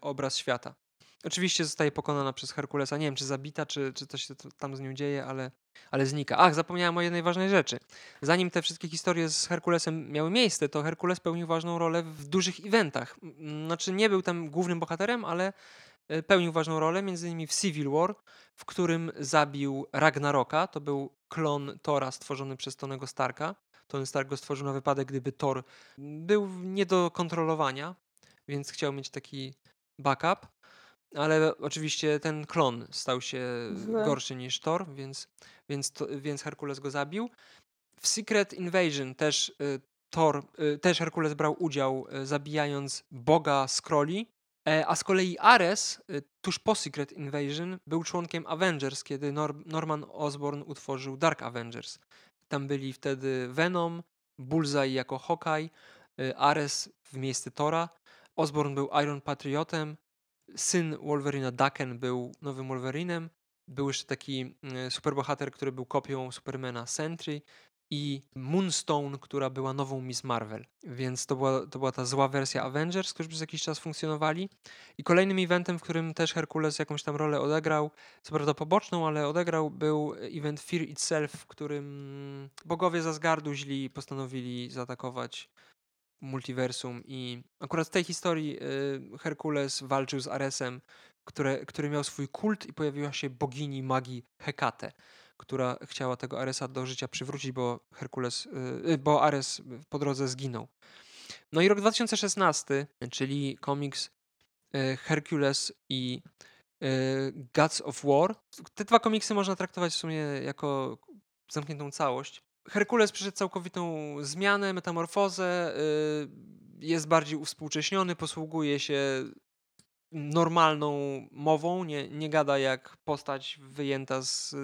obraz świata. Oczywiście zostaje pokonana przez Herkulesa. Nie wiem, czy zabita, czy coś się tam z nią dzieje, ale znika. Ach, zapomniałem o jednej ważnej rzeczy. Zanim te wszystkie historie z Herkulesem miały miejsce, to Herkules pełnił ważną rolę w dużych eventach. Znaczy nie był tam głównym bohaterem, ale pełnił ważną rolę, między innymi w Civil War, w którym zabił Ragnaroka. To był klon Thora stworzony przez Tonego Starka. Tony Stark go stworzył na wypadek, gdyby Thor był nie do kontrolowania, więc chciał mieć taki backup. Ale oczywiście ten klon stał się gorszy niż Thor, więc Herkules go zabił. W Secret Invasion też też Herkules brał udział, zabijając boga Skrulli. A z kolei Ares, tuż po Secret Invasion, był członkiem Avengers, kiedy Norman Osborn utworzył Dark Avengers. Tam byli wtedy Venom, Bullseye jako Hawkeye, Ares w miejsce Thora. Osborn był Iron Patriotem, syn Wolverina Daken był nowym Wolverinem, był jeszcze taki superbohater, który był kopią Supermana, Sentry, i Moonstone, która była nową Miss Marvel. Więc to była ta zła wersja Avengers, którzy przez jakiś czas funkcjonowali. I kolejnym eventem, w którym też Herkules jakąś tam rolę odegrał, co prawda poboczną, ale odegrał, był event Fear Itself, w którym bogowie z Asgardu źli postanowili zaatakować multiversum i akurat w tej historii Herkules walczył z Aresem, który miał swój kult, i pojawiła się bogini magii Hekate, która chciała tego Aresa do życia przywrócić, bo Ares po drodze zginął. No i rok 2016, czyli komiks Hercules i Gods of War. Te dwa komiksy można traktować w sumie jako zamkniętą całość. Herkules przeszedł całkowitą zmianę, metamorfozę, jest bardziej uwspółcześniony, posługuje się normalną mową, nie gada jak postać wyjęta z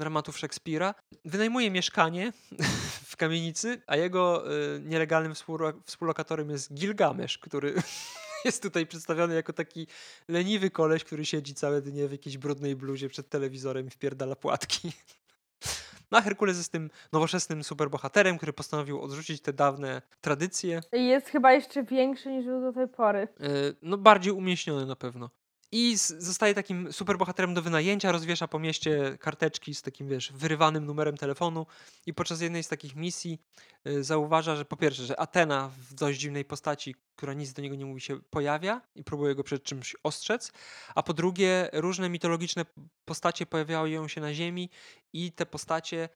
dramatów Szekspira. Wynajmuje mieszkanie w kamienicy, a jego nielegalnym współlokatorem jest Gilgamesz, który jest tutaj przedstawiony jako taki leniwy koleś, który siedzi całe dnie w jakiejś brudnej bluzie przed telewizorem i wpierdala płatki. No a Herkules jest tym nowoczesnym superbohaterem, który postanowił odrzucić te dawne tradycje. Jest chyba jeszcze większy niż był do tej pory. No bardziej umieśniony na pewno. I zostaje takim superbohaterem do wynajęcia, rozwiesza po mieście karteczki z takim, wyrywanym numerem telefonu, i podczas jednej z takich misji zauważa, że po pierwsze, że Atena w dość dziwnej postaci, która nic do niego nie mówi, się pojawia i próbuje go przed czymś ostrzec, a po drugie różne mitologiczne postacie pojawiają się na ziemi i te postacie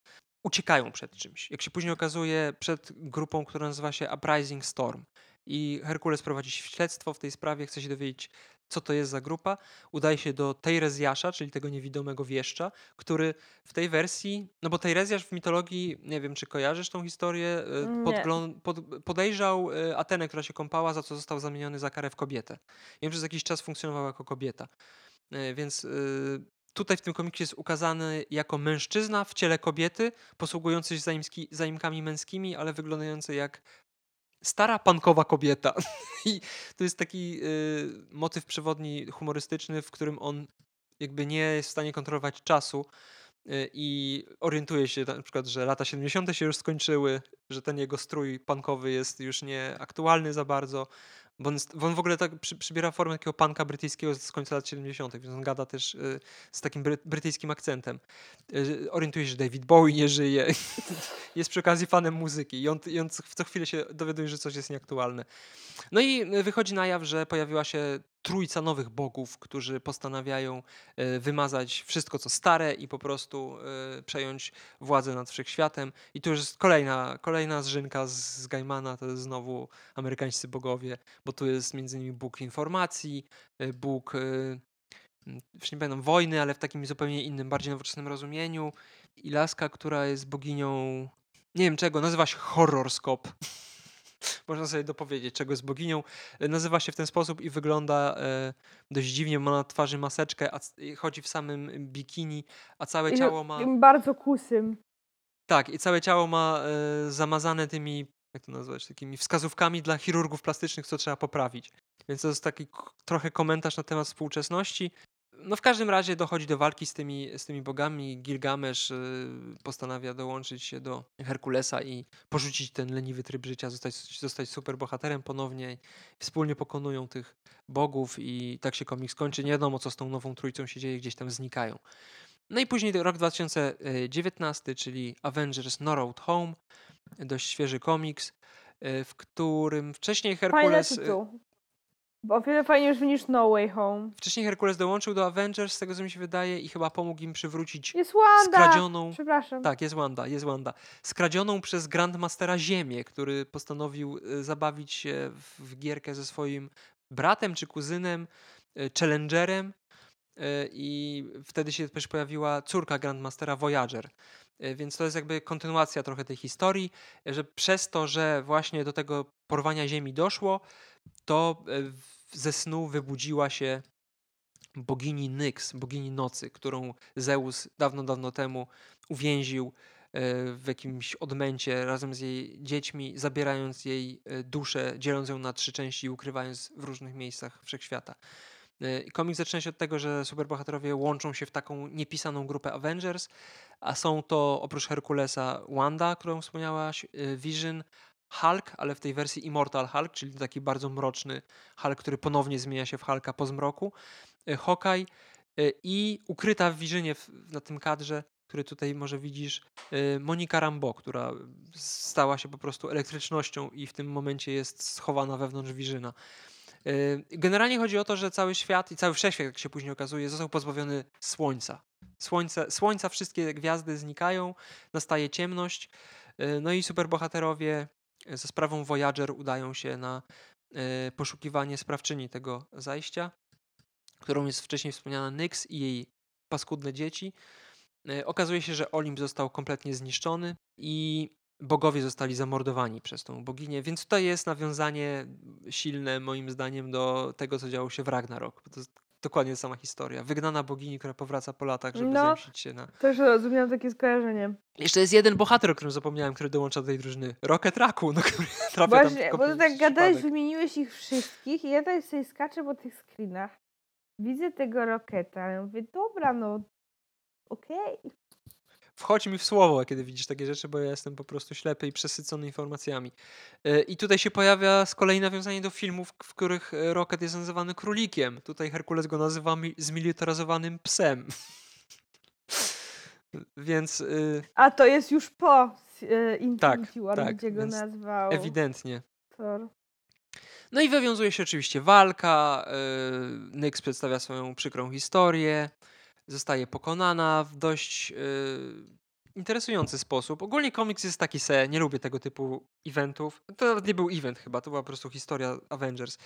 uciekają przed czymś. Jak się później okazuje, przed grupą, która nazywa się Uprising Storm. I Herkules prowadzi śledztwo w tej sprawie, chce się dowiedzieć, co to jest za grupa. Udaje się do Teiresiasza, czyli tego niewidomego wieszcza, który w tej wersji, no bo Teiresiasz w mitologii, nie wiem, czy kojarzysz tą historię, podejrzał Atenę, która się kąpała, za co został zamieniony za karę w kobietę. I przez jakiś czas funkcjonował jako kobieta. Więc tutaj w tym komiksie jest ukazany jako mężczyzna w ciele kobiety, posługujący się zaimkami męskimi, ale wyglądający jak stara pankowa kobieta. I to jest taki motyw przewodni humorystyczny, w którym on jakby nie jest w stanie kontrolować czasu i orientuje się na przykład, że lata 70. się już skończyły, że ten jego strój punkowy jest już nieaktualny za bardzo, bo on w ogóle tak przybiera formę takiego punka brytyjskiego z końca lat 70., więc on gada też z takim brytyjskim akcentem. Orientuje się, że David Bowie nie żyje. Jest przy okazji fanem muzyki i on co chwilę się dowiaduje, że coś jest nieaktualne. No i wychodzi na jaw, że pojawiła się trójca nowych bogów, którzy postanawiają wymazać wszystko, co stare, i po prostu przejąć władzę nad wszechświatem. I tu już jest kolejna zżynka z Gaimana, to jest znowu amerykańscy bogowie, bo tu jest między innymi Bóg informacji, Bóg, już nie pamiętam, wojny, ale w takim zupełnie innym, bardziej nowoczesnym rozumieniu. I laska, która jest boginią, nie wiem czego, nazywa się Horrorskop. Można sobie dopowiedzieć, czego jest boginią. Nazywa się w ten sposób i wygląda dość dziwnie. Ma na twarzy maseczkę, chodzi w samym bikini, a całe ciało ma... Bardzo kusym. Tak, i całe ciało ma zamazane tymi, jak to nazwać, takimi wskazówkami dla chirurgów plastycznych, co trzeba poprawić. Więc to jest taki trochę komentarz na temat współczesności. No w każdym razie dochodzi do walki z tymi bogami. Gilgamesz postanawia dołączyć się do Herkulesa i porzucić ten leniwy tryb życia, zostać superbohaterem ponownie. Wspólnie pokonują tych bogów i tak się komiks kończy. Nie wiadomo, co z tą nową trójcą się dzieje, gdzieś tam znikają. No i później rok 2019, czyli Avengers No Road Home, dość świeży komiks, w którym wcześniej Herkules... Bo o wiele fajniejszy niż No Way Home. Wcześniej Herkules dołączył do Avengers, z tego co mi się wydaje, i chyba pomógł im przywrócić skradzioną... Przepraszam. Tak, jest Wanda. Skradzioną przez Grandmastera Ziemię, który postanowił zabawić się w gierkę ze swoim bratem czy kuzynem, Challengerem, i wtedy się też pojawiła córka Grandmastera Voyager. Więc to jest jakby kontynuacja trochę tej historii, że przez to, że właśnie do tego porwania Ziemi doszło, to ze snu wybudziła się bogini Nyx, bogini nocy, którą Zeus dawno, dawno temu uwięził w jakimś odmęcie razem z jej dziećmi, zabierając jej duszę, dzieląc ją na 3 części i ukrywając w różnych miejscach wszechświata. Komiks zaczyna się od tego, że superbohaterowie łączą się w taką niepisaną grupę Avengers, a są to oprócz Herkulesa Wanda, którą wspomniałaś, Vision, Hulk, ale w tej wersji Immortal Hulk, czyli taki bardzo mroczny Hulk, który ponownie zmienia się w Hulka po zmroku, Hawkeye i ukryta w Visionie na tym kadrze, który tutaj może widzisz, Monika Rambeau, która stała się po prostu elektrycznością i w tym momencie jest schowana wewnątrz Visiona. Generalnie chodzi o to, że cały świat i cały wszechświat, jak się później okazuje, został pozbawiony słońca. Słońca, wszystkie gwiazdy znikają, nastaje ciemność, no i superbohaterowie za sprawą Voyager udają się na poszukiwanie sprawczyni tego zajścia, którą jest wcześniej wspomniana Nyx i jej paskudne dzieci. Okazuje się, że Olimp został kompletnie zniszczony i bogowie zostali zamordowani przez tą boginię, więc tutaj jest nawiązanie silne moim zdaniem do tego, co działo się w Ragnarok. To jest dokładnie sama historia. Wygnana bogini, która powraca po latach, żeby zemścić się na... też rozumiałam takie skojarzenie. Jeszcze jest jeden bohater, o którym zapomniałem, który dołącza do tej drużyny. Rocket Raccoon, który trafia właśnie, tam bo tak gadałeś, wymieniłeś ich wszystkich i ja tutaj sobie skaczę po tych screenach. Widzę tego Rocketa, ja mówię, dobra, no okej. Okay. Wchodź mi w słowo, kiedy widzisz takie rzeczy, bo ja jestem po prostu ślepy i przesycony informacjami. I tutaj się pojawia z kolei nawiązanie do filmów, w których Rocket jest nazywany królikiem. Tutaj Herkules go nazywa zmilitaryzowanym psem. Więc... A to jest już po Infinity War, tak, gdzie go nazwał. Ewidentnie. Thor. No i wywiązuje się oczywiście walka. Nyx przedstawia swoją przykrą historię. Zostaje pokonana w dość interesujący sposób. Ogólnie komiks jest taki se, nie lubię tego typu eventów. To nawet nie był event chyba, to była po prostu historia Avengers.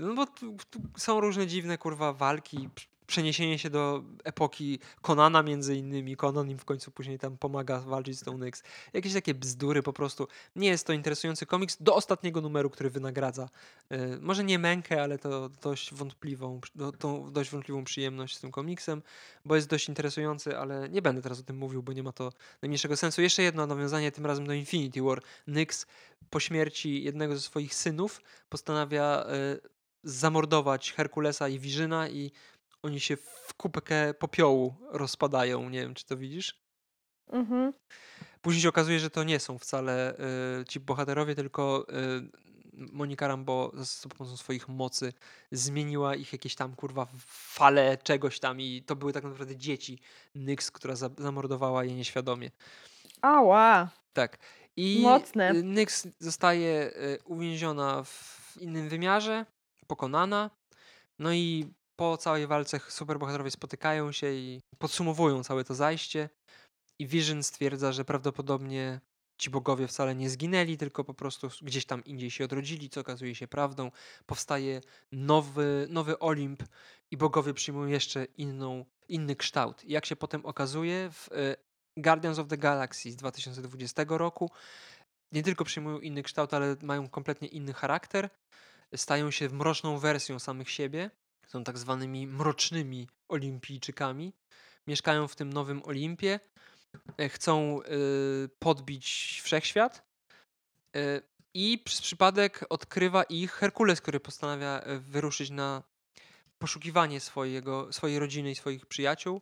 No bo tu są różne dziwne kurwa walki, przeniesienie się do epoki Conana między innymi. Conan im w końcu później tam pomaga walczyć z tą Nyx. Jakieś takie bzdury po prostu. Nie jest to interesujący komiks do ostatniego numeru, który wynagradza. Może nie mękę, ale to dość wątpliwą przyjemność z tym komiksem, bo jest dość interesujący, ale nie będę teraz o tym mówił, bo nie ma to najmniejszego sensu. Jeszcze jedno nawiązanie, tym razem do Infinity War. Nyx po śmierci jednego ze swoich synów postanawia zamordować Herkulesa i Visiona i oni się w kupkę popiołu rozpadają. Nie wiem, czy to widzisz? Mhm. Później się okazuje, że to nie są wcale ci bohaterowie, tylko Monika Rambeau za pomocą swoich mocy zmieniła ich jakieś tam kurwa fale czegoś tam i to były tak naprawdę dzieci Nyx, która zamordowała je nieświadomie. Ała! Tak. I mocne. Nyx zostaje uwięziona w innym wymiarze, pokonana. No i po całej walce superbohaterowie spotykają się i podsumowują całe to zajście i Vision stwierdza, że prawdopodobnie ci bogowie wcale nie zginęli, tylko po prostu gdzieś tam indziej się odrodzili, co okazuje się prawdą. Powstaje nowy Olimp i bogowie przyjmują jeszcze inny kształt. I jak się potem okazuje, w Guardians of the Galaxy z 2020 roku nie tylko przyjmują inny kształt, ale mają kompletnie inny charakter, stają się mroczną wersją samych siebie. Są tak zwanymi mrocznymi olimpijczykami. Mieszkają w tym nowym Olimpie. Chcą podbić wszechświat. I przez przypadek odkrywa ich Herkules, który postanawia wyruszyć na poszukiwanie swojej rodziny i swoich przyjaciół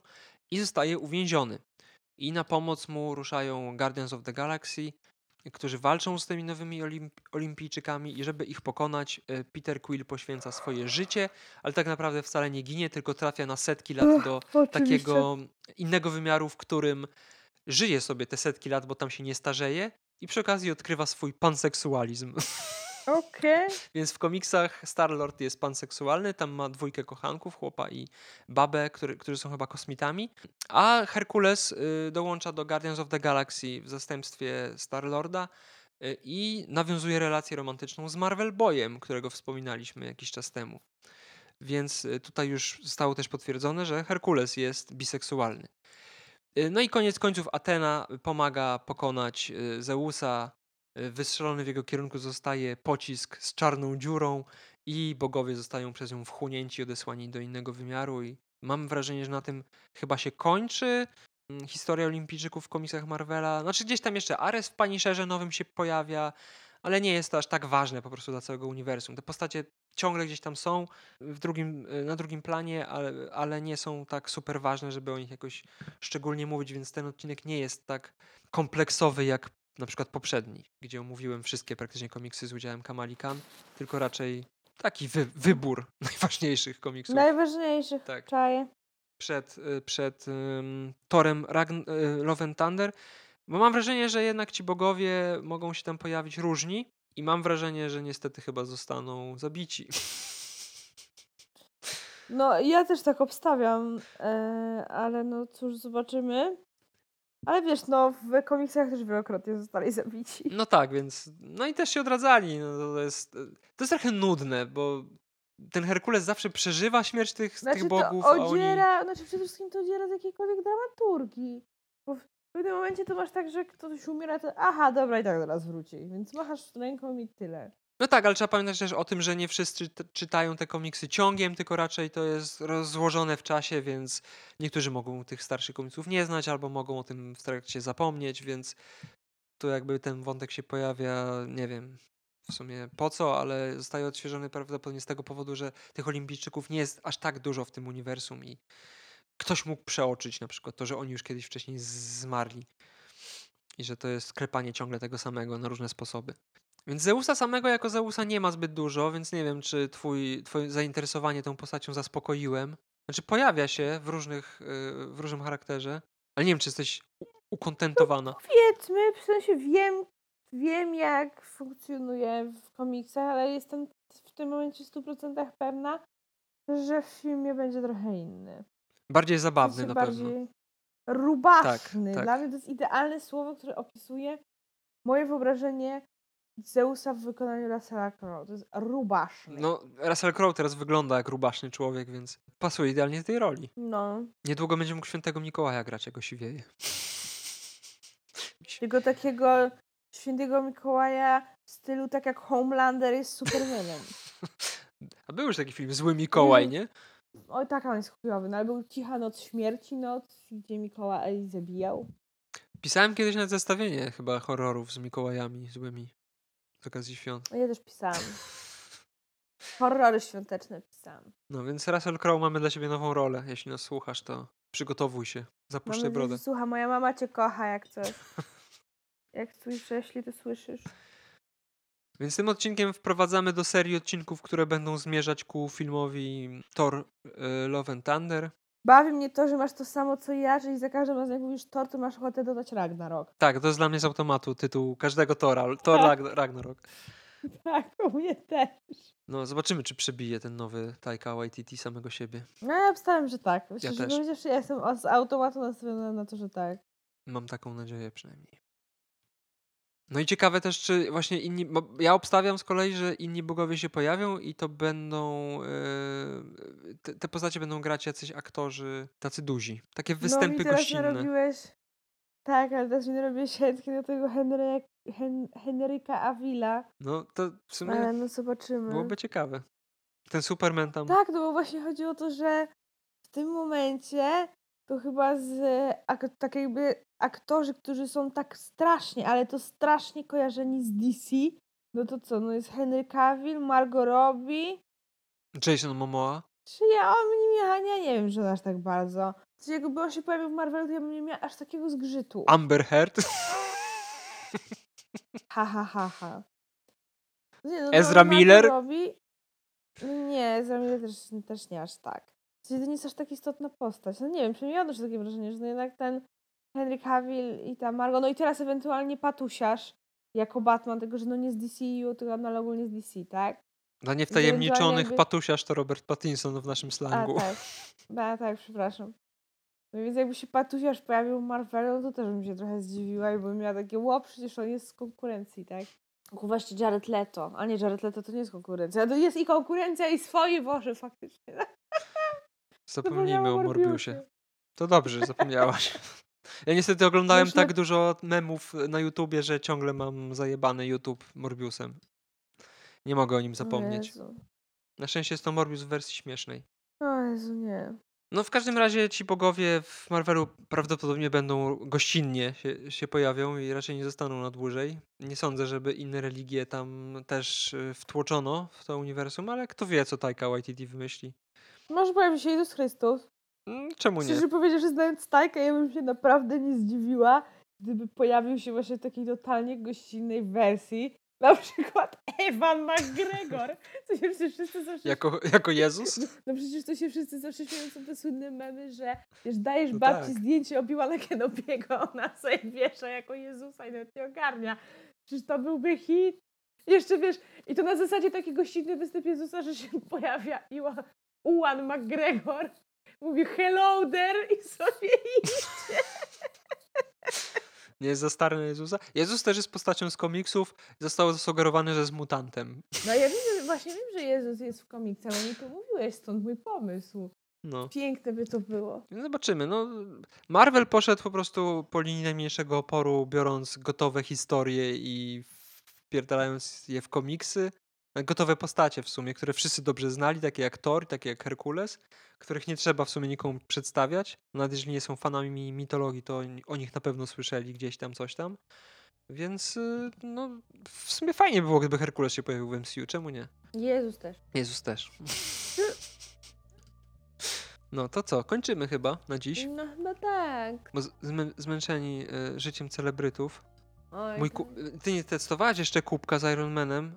i zostaje uwięziony. I na pomoc mu ruszają Guardians of the Galaxy, którzy walczą z tymi nowymi olimpijczykami i żeby ich pokonać, Peter Quill poświęca swoje życie, ale tak naprawdę wcale nie ginie, tylko trafia na setki lat do takiego innego wymiaru, w którym żyje sobie te setki lat, bo tam się nie starzeje i przy okazji odkrywa swój panseksualizm. Okej. Więc w komiksach Star-Lord jest panseksualny, tam ma 2 kochanków, chłopa i babę, którzy są chyba kosmitami, a Herkules dołącza do Guardians of the Galaxy w zastępstwie Star-Lorda i nawiązuje relację romantyczną z Marvel Boyem, którego wspominaliśmy jakiś czas temu. Więc tutaj już zostało też potwierdzone, że Herkules jest biseksualny. No i koniec końców Atena pomaga pokonać Zeusa. Wystrzelony w jego kierunku zostaje pocisk z czarną dziurą i bogowie zostają przez nią wchłonięci, odesłani do innego wymiaru i mam wrażenie, że na tym chyba się kończy historia olimpijczyków w komiksach Marvela. Znaczy gdzieś tam jeszcze Ares w Punisherze nowym się pojawia, ale nie jest to aż tak ważne po prostu dla całego uniwersum. Te postacie ciągle gdzieś tam są na drugim planie, ale nie są tak super ważne, żeby o nich jakoś szczególnie mówić, więc ten odcinek nie jest tak kompleksowy jak na przykład poprzedni, gdzie omówiłem wszystkie praktycznie komiksy z udziałem Kamali Khan, tylko raczej taki wybór najważniejszych komiksów. Najważniejszych, tak. Przed torem Love and Thunder, bo mam wrażenie, że jednak ci bogowie mogą się tam pojawić różni i mam wrażenie, że niestety chyba zostaną zabici. No, ja też tak obstawiam, ale no cóż, zobaczymy. Ale wiesz, no w komiksach też wielokrotnie zostali zabici. No tak, więc no i też się odradzali. No to jest trochę nudne, bo ten Herkules zawsze przeżywa śmierć tych bogów. Przede wszystkim to odziera z jakiejkolwiek dramaturgii. Bo w pewnym momencie to masz tak, że ktoś umiera, to aha, dobra, i tak zaraz wróci. Więc machasz ręką i tyle. No tak, ale trzeba pamiętać też o tym, że nie wszyscy czytają te komiksy ciągiem, tylko raczej to jest rozłożone w czasie, więc niektórzy mogą tych starszych komiksów nie znać albo mogą o tym w trakcie zapomnieć, więc tu jakby ten wątek się pojawia, nie wiem w sumie po co, ale zostaje odświeżony prawdopodobnie z tego powodu, że tych olimpijczyków nie jest aż tak dużo w tym uniwersum i ktoś mógł przeoczyć na przykład to, że oni już kiedyś wcześniej zmarli i że to jest klepanie ciągle tego samego na różne sposoby. Więc Zeusa samego jako Zeusa nie ma zbyt dużo, więc nie wiem, czy twoje zainteresowanie tą postacią zaspokoiłem. Znaczy pojawia się w różnym charakterze, ale nie wiem, czy jesteś ukontentowana. No, powiedzmy, w sensie wiem jak funkcjonuje w komiksach, ale jestem w tym momencie 100% pewna, że w filmie będzie trochę inny. Bardziej zabawny na pewno. Bardziej rubaszny. Tak. Dla mnie to jest idealne słowo, które opisuje moje wyobrażenie Zeusa w wykonaniu Russella Crowe. To jest rubaszny. No, Russell Crowe teraz wygląda jak rubaszny człowiek, więc pasuje idealnie do tej roli. No. Niedługo będzie mógł Świętego Mikołaja grać, jak go siwieje. Tego takiego Świętego Mikołaja w stylu tak jak Homelander jest Supermanem. A był już taki film Zły Mikołaj, nie? Oj, tak, on jest chujowy. No, ale był Cicha Noc, Śmierci Noc, gdzie Mikołaj zabijał. Pisałem kiedyś na zestawienie chyba horrorów z Mikołajami złymi. Z okazji świąt. Ja też pisałam. Horrory świąteczne pisałam. No więc Russell Crowe, mamy dla ciebie nową rolę. Jeśli nas słuchasz, to przygotowuj się. Zapuszczaj brodę. Słucha, moja mama cię kocha, jak coś. Jak słyszysz, jeśli to słyszysz. Więc tym odcinkiem wprowadzamy do serii odcinków, które będą zmierzać ku filmowi Thor Love and Thunder. Bawi mnie to, że masz to samo co ja, czyli za każdym razem jak mówisz Thor, to masz ochotę dodać Ragnarok. Tak, to jest dla mnie z automatu tytuł każdego Thora. Thor Ragnarok. Tak, u mnie też. No, zobaczymy, czy przebije ten nowy Taika Waititi samego siebie. No, ja obstawiam, że tak. Myślę, ja też. Że ja jestem z automatu nastawiona na to, że tak. Mam taką nadzieję przynajmniej. No i ciekawe też, czy właśnie inni... Ja obstawiam z kolei, że inni bogowie się pojawią i to będą... Te postacie będą grać jacyś aktorzy, tacy duzi. Takie występy gościnne. No mi teraz narobiłeś... Tak, ale teraz mi narobiłeś chętki do tego Henryka Cavilla. No to w sumie no, zobaczymy. Byłoby ciekawe. Ten Superman tam... Tak, no bo właśnie chodzi o to, że w tym momencie... To chyba tak jakby aktorzy, którzy są tak strasznie, ale to strasznie kojarzeni z DC, no to co? No jest Henry Cavill, Margot Robbie. Jason Momoa. Czy ja nie wiem, że aż tak bardzo. Jakby on się pojawił w Marvelu, to ja bym nie miała aż takiego zgrzytu. Amber Heard? Nie, no, Ezra Miller? Nie, Ezra Miller też nie aż tak. To nie jest aż tak istotna postać. No nie wiem, przynajmniej ja odnoszę takie wrażenie, że no jednak ten Henry Cavill i ta Margot, no i teraz ewentualnie Patusiarz jako Batman, tego, że no nie z DCU, tylko analogu nie z DC, tak? Dla niewtajemniczonych jakby... Patusiarz to Robert Pattinson w naszym slangu. Tak, przepraszam. No więc jakby się Patusiarz pojawił w Marvelu, to też bym się trochę zdziwiła i bym miała takie, przecież on jest z konkurencji, tak? Właśnie Jared Leto. A nie, Jared Leto to nie jest konkurencja. To jest i konkurencja, i swoje, Boże, faktycznie. Zapomnijmy o Morbiusie. To dobrze, że zapomniałaś. Ja niestety oglądałem tak dużo memów na YouTubie, że ciągle mam zajebany YouTube Morbiusem. Nie mogę o nim zapomnieć. Na szczęście jest to Morbius w wersji śmiesznej. O Jezu, nie. No w każdym razie ci bogowie w Marvelu prawdopodobnie będą gościnnie się pojawią i raczej nie zostaną na dłużej. Nie sądzę, żeby inne religie tam też wtłoczono w to uniwersum, ale kto wie, co Taika Waititi wymyśli. Może pojawi się Jezus Chrystus. Czemu nie? Szczerze powiedzieć, że znając Tajka, ja bym się naprawdę nie zdziwiła, gdyby pojawił się właśnie w takiej totalnie gościnnej wersji. Na przykład Ewan McGregor. To się przecież wszyscy zawsze... Jako Jezus? No przecież to się wszyscy zawsze śmieją, są te słynne memy, że wiesz, dajesz babci zdjęcie Obi-Wana Kenobiego, ona sobie wiesza jako Jezusa i nawet nie ogarnia. Przecież to byłby hit. Jeszcze wiesz, i to na zasadzie taki gościnny występ Jezusa, że się pojawia Ewan McGregor, mówi hello there i sobie idzie. Nie jest za stary na Jezusa. Jezus też jest postacią z komiksów. Zostało zasugerowane, że jest mutantem. No ja wiem, że Jezus jest w komiksach, ale mi to mówiłeś, stąd mój pomysł. No. Piękne by to było. Zobaczymy. No, Marvel poszedł po prostu po linii najmniejszego oporu, biorąc gotowe historie i wpierdalając je w komiksy. Gotowe postacie w sumie, które wszyscy dobrze znali, takie jak Thor, takie jak Herkules, których nie trzeba w sumie nikomu przedstawiać. Nawet jeżeli nie są fanami mitologii, to o nich na pewno słyszeli gdzieś tam, coś tam. Więc no, w sumie fajnie by było, gdyby Herkules się pojawił w MCU. Czemu nie? Jezus też. No to co? Kończymy chyba na dziś. No chyba tak. Bo zmęczeni życiem celebrytów. Ty nie testowałaś jeszcze kubka z Iron Manem?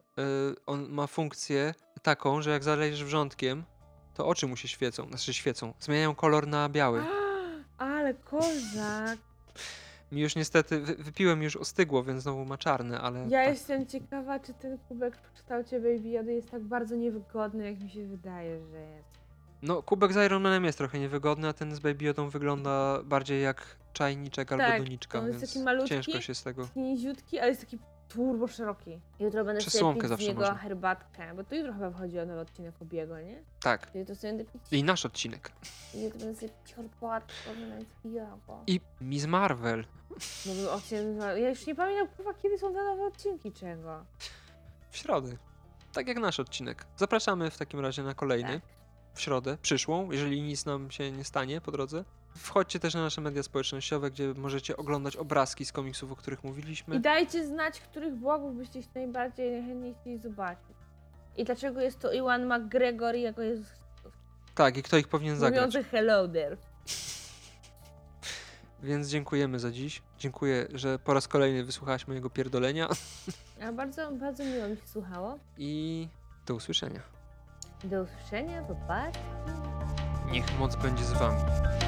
On ma funkcję taką, że jak zalejesz wrzątkiem, to oczy mu się świecą. Znaczy świecą. Zmieniają kolor na biały. Ale kozak! Mi już niestety, wypiłem już ostygło, więc znowu ma czarne, ale... Jestem ciekawa, czy ten kubek w kształcie Baby Jody jest tak bardzo niewygodny, jak mi się wydaje, że jest. No, kubek z Iron Manem jest trochę niewygodny, a ten z Baby Jodą wygląda bardziej jak czajniczek albo doniczka, więc jest taki malutki, ciężko się z tego... Taki niziutki, ale jest taki turbo szeroki. Jutro będę sobie pić z niego herbatkę, bo to jutro chyba wchodzi o nowy odcinek Obiego, nie? Tak. I nasz odcinek. I jutro będę sobie pić herbatkę, i Miss Marvel. Ja już nie pamiętam, kiedy są te nowe odcinki czego. W środę. Tak jak nasz odcinek. Zapraszamy w takim razie na kolejny. Tak. W środę przyszłą, jeżeli nic nam się nie stanie po drodze. Wchodźcie też na nasze media społecznościowe, gdzie możecie oglądać obrazki z komiksów, o których mówiliśmy. I dajcie znać, których blogów byście najbardziej najchętniej chcieli zobaczyć. I dlaczego jest to Ewan McGregor jako Jezus Chrystus. Tak, i kto ich powinien zagrać. Mówiący hello there. Więc dziękujemy za dziś. Dziękuję, że po raz kolejny wysłuchałaś mojego pierdolenia. A bardzo, bardzo miło mi się słuchało. I do usłyszenia. Do usłyszenia, popatrz. Niech moc będzie z wami.